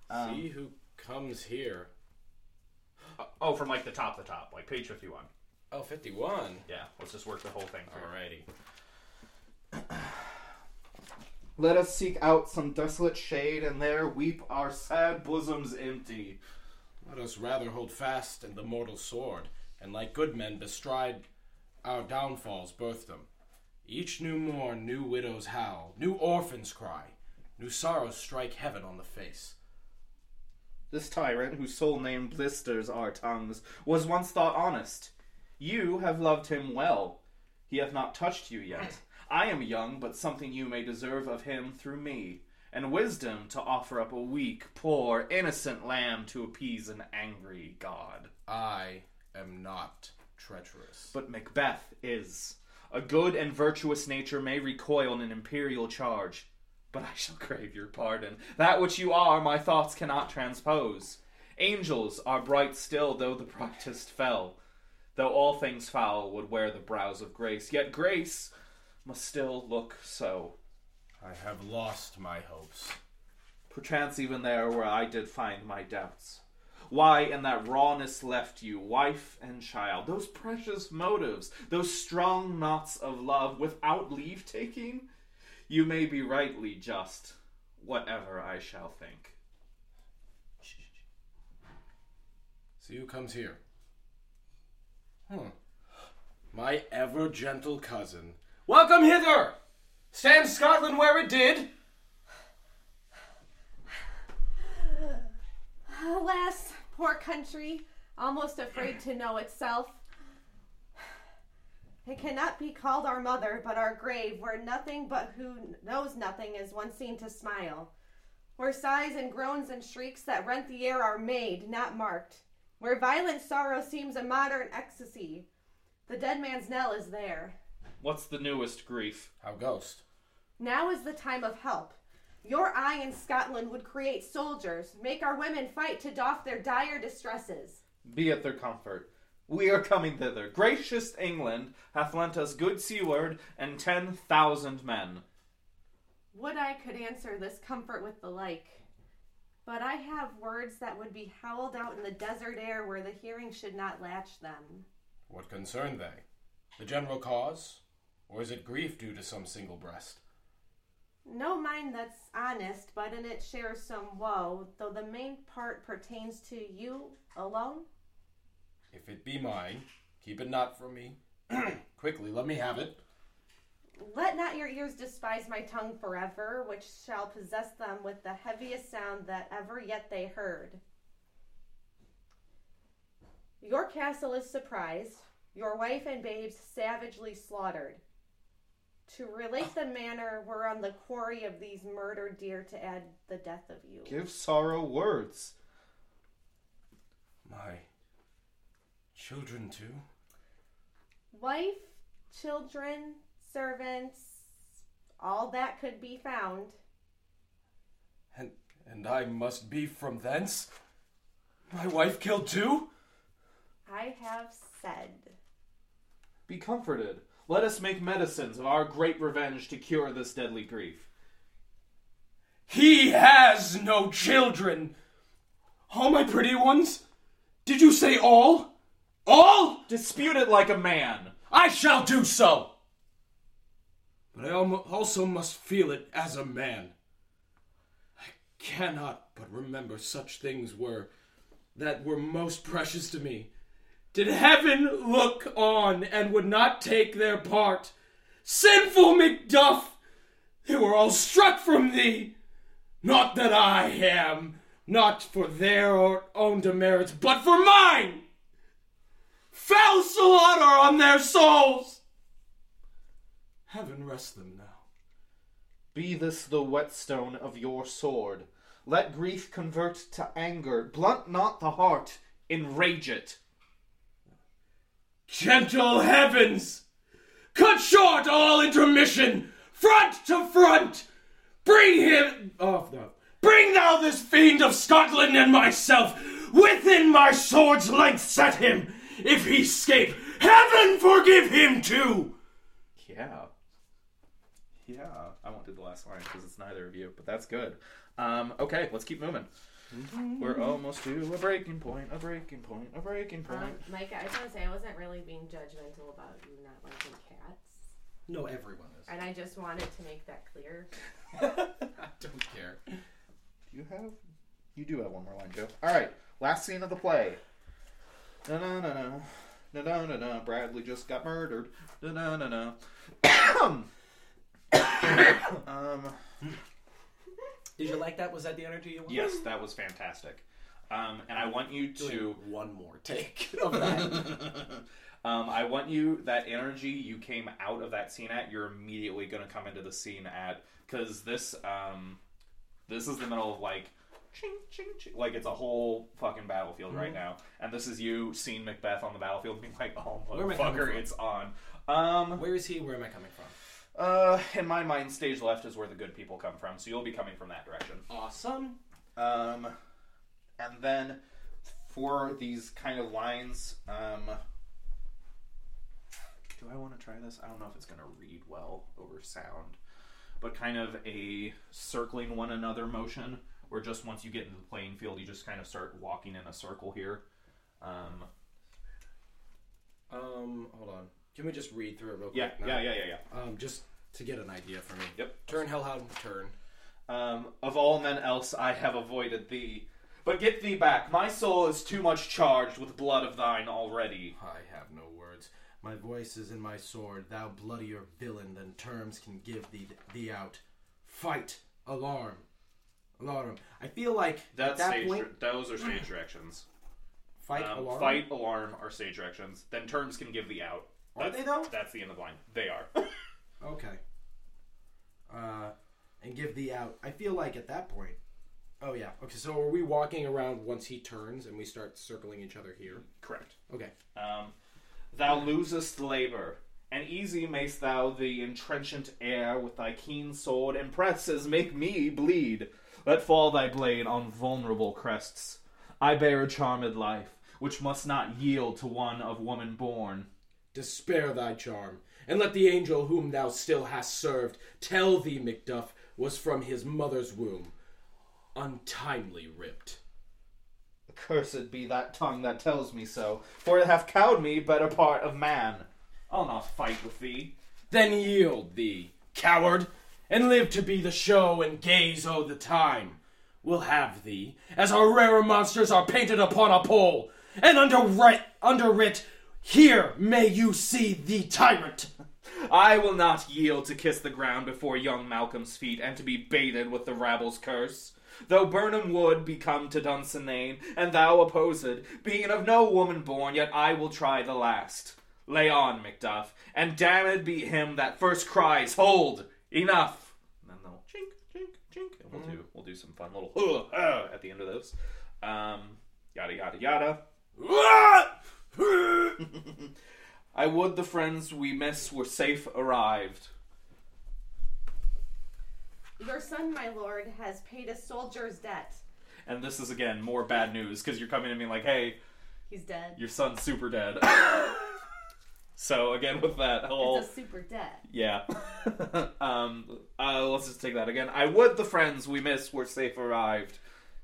I? Um, See who comes here. Oh, from like the top, the top, like page fifty-one. Oh, fifty-one. Yeah, let's just work the whole thing through. Alrighty. Let us seek out some desolate shade, and there weep our sad bosoms empty. Let us rather hold fast in the mortal sword, and like good men bestride our downfall's birthdom. Each new morn, new widows howl, new orphans cry, new sorrows strike heaven on the face. This tyrant, whose sole name blisters our tongues, was once thought honest. You have loved him well. He hath not touched you yet. I am young, but something you may deserve of him through me, and wisdom to offer up a weak, poor, innocent lamb to appease an angry god. I am not treacherous. But Macbeth is. A good and virtuous nature may recoil in an imperial charge, but I shall crave your pardon. That which you are, my thoughts cannot transpose. Angels are bright still, though the brightest fell. Though all things foul would wear the brows of grace, yet grace must still look so. I have lost my hopes. Perchance even there where I did find my doubts. Why in that rawness left you, wife and child, those precious motives, those strong knots of love, without leave-taking? You may be rightly just, whatever I shall think. See who comes here. Hmm. My ever-gentle cousin. Welcome hither! Stand Scotland where it did! Alas, poor country, almost afraid to know itself. It cannot be called our mother, but our grave, where nothing but who knows nothing is once seen to smile, where sighs and groans and shrieks that rent the air are made, not marked, where violent sorrow seems a modern ecstasy. The dead man's knell is there. What's the newest grief? How ghost? Now is the time of help. Your eye in Scotland would create soldiers, make our women fight to doff their dire distresses. Be at their comfort. We are coming thither. Gracious England hath lent us good seaward and ten thousand men. Would I could answer this comfort with the like, but I have words that would be howled out in the desert air where the hearing should not latch them. What concern they? The general cause? Or is it grief due to some single breast? No mind that's honest, but in it shares some woe, though the main part pertains to you alone? If it be mine, keep it not from me. Quickly, let me have it. Let not your ears despise my tongue forever, which shall possess them with the heaviest sound that ever yet they heard. Your castle is surprised, your wife and babes savagely slaughtered. To relate the manner whereon the quarry of these murdered dear to add the death of you. Give sorrow words. My... children, too? Wife, children, servants, all that could be found. And and I must be from thence? My wife killed, too? I have said. Be comforted. Let us make medicines of our great revenge to cure this deadly grief. He has no children! All my pretty ones? Did you say all? All? Dispute it like a man. I shall do so. But I also must feel it as a man. I cannot but remember such things were that were most precious to me. Did heaven look on and would not take their part? Sinful Macduff, they were all struck from thee. Not that I am, not for their own demerits, but for mine. Foul slaughter on their souls! Heaven rest them now. Be this the whetstone of your sword. Let grief convert to anger. Blunt not the heart, enrage it. Gentle heavens! Cut short all intermission! Front to front! Bring him... Oh, no. Bring thou this fiend of Scotland and myself! Within my sword's length set him! If he scape, heaven forgive him too! Yeah. Yeah. I won't do the last line because it's neither of you, but that's good. Um, okay, let's keep moving. Mm-hmm. We're almost to a breaking point, a breaking point, a breaking point. Um, Micah, I just want to say I wasn't really being judgmental about you not liking cats. No, everyone is. And I just wanted to make that clear. I don't care. Do you have... You do have one more line, Joe. All right, last scene of the play. No, no, no, no. No, no, no, no. Bradley just got murdered. No, no, no, no. um... Did you like that? Was that the energy you wanted? Yes, that was fantastic. Um, and I want you to... One more take of that. um, I want you... That energy you came out of that scene at, you're immediately going to come into the scene at... Because this, um, this is the middle of, like... Ching, ching, ching. Like, it's a whole fucking battlefield mm-hmm. right now. And this is you seeing Macbeth on the battlefield being like, oh, motherfucker, it's on. Um, Where is he? Where am I coming from? Uh, in my mind, stage left is where the good people come from, so you'll be coming from that direction. Awesome. Um, and then for these kind of lines, um, do I want to try this? I don't know if it's going to read well over sound, but kind of a circling one another motion, where just once you get into the playing field, you just kind of start walking in a circle here. Um, um hold on. Can we just read through it real quick? Yeah, no. yeah, yeah, yeah, yeah. Um, just to get an idea for me. Yep. Turn, Hellhound, turn. Um, of all men else, I have avoided thee. But get thee back. My soul is too much charged with blood of thine already. I have no words. My voice is in my sword. Thou bloodier villain than terms can give thee, thee out. Fight. Alarm. Alarm. I feel like... That's that stage point... Di- those are stage directions. Fight, um, alarm? Fight, alarm are stage directions. Then terms can give thee out. That's, are they though? That's the end of the line. They are. Okay. Uh, and give thee out. I feel like at that point. Oh yeah. Okay. So are we walking around once he turns and we start circling each other here? Correct. Okay. Um, thou losest labor, and easy mayst thou the entrenchant air with thy keen sword, and presses make me bleed. Let fall thy blade on vulnerable crests. I bear a charmed life, which must not yield to one of woman born. Despair thy charm, and let the angel whom thou still hast served tell thee Macduff was from his mother's womb, untimely ripped. Cursed be that tongue that tells me so, for it hath cowed me better part of man. I'll not fight with thee. Then yield thee, coward, and live to be the show and gaze o' the time. We'll have thee, as our rarer monsters are painted upon a pole, and under writ, under writ, here may you see the tyrant. I will not yield to kiss the ground before young Malcolm's feet and to be baited with the rabble's curse. Though Burnham would become to Dunsinane, and thou opposed, being of no woman born, yet I will try the last. Lay on, Macduff, and damned be him that first cries, hold, enough. And then they'll chink, chink, chink, and we'll mm. do we'll do some fun little uh, uh, at the end of those. Um, yada, yada, yada. Ah! I would the friends we miss were safe arrived. Your son, my lord, has paid a soldier's debt. And this is, again, more bad news, because you're coming to me like, hey... He's dead. Your son's super dead. So, again, with that whole... It's a super debt. Yeah. um, uh, let's just take that again. I would the friends we miss were safe arrived.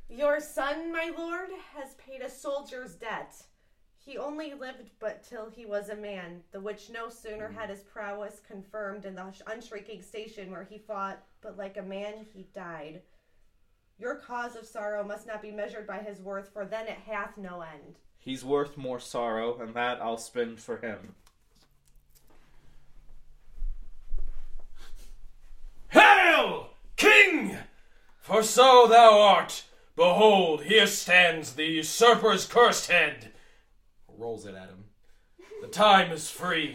Your son, my lord, has paid a soldier's debt. He only lived but till he was a man, the which no sooner had his prowess confirmed in the unshrinking station where he fought, but like a man he died. Your cause of sorrow must not be measured by his worth, for then it hath no end. He's worth more sorrow, and that I'll spend for him. Hail, King! For so thou art. Behold, here stands the usurper's cursed head. Rolls it at him. The time is free.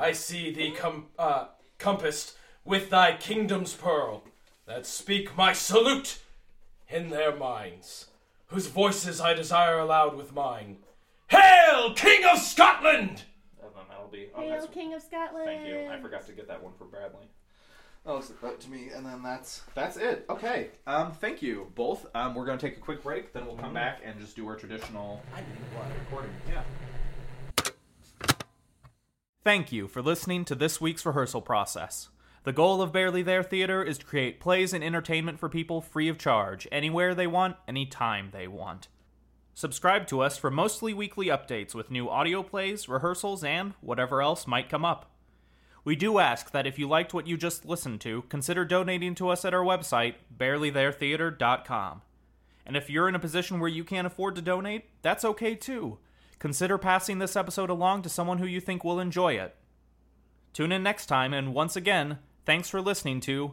I see thee com- uh, compassed with thy kingdom's pearl, that speak my salute in their minds, whose voices I desire aloud with mine. Hail, King of Scotland! Oh, that'll be, oh, Hail, King of Scotland! Thank you. I forgot to get that one for Bradley. Oh, so that to me, and then that's that's it. Okay, um, thank you both. Um, we're gonna take a quick break, then we'll come back and just do our traditional. I didn't even want to recording. Yeah. Thank you for listening to this week's rehearsal process. The goal of Barely There Theater is to create plays and entertainment for people free of charge, anywhere they want, anytime they want. Subscribe to us for mostly weekly updates with new audio plays, rehearsals, and whatever else might come up. We do ask that if you liked what you just listened to, consider donating to us at our website, barely there theater dot com. And if you're in a position where you can't afford to donate, that's okay too. Consider passing this episode along to someone who you think will enjoy it. Tune in next time, and once again, thanks for listening to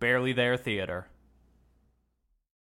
Barely There Theater.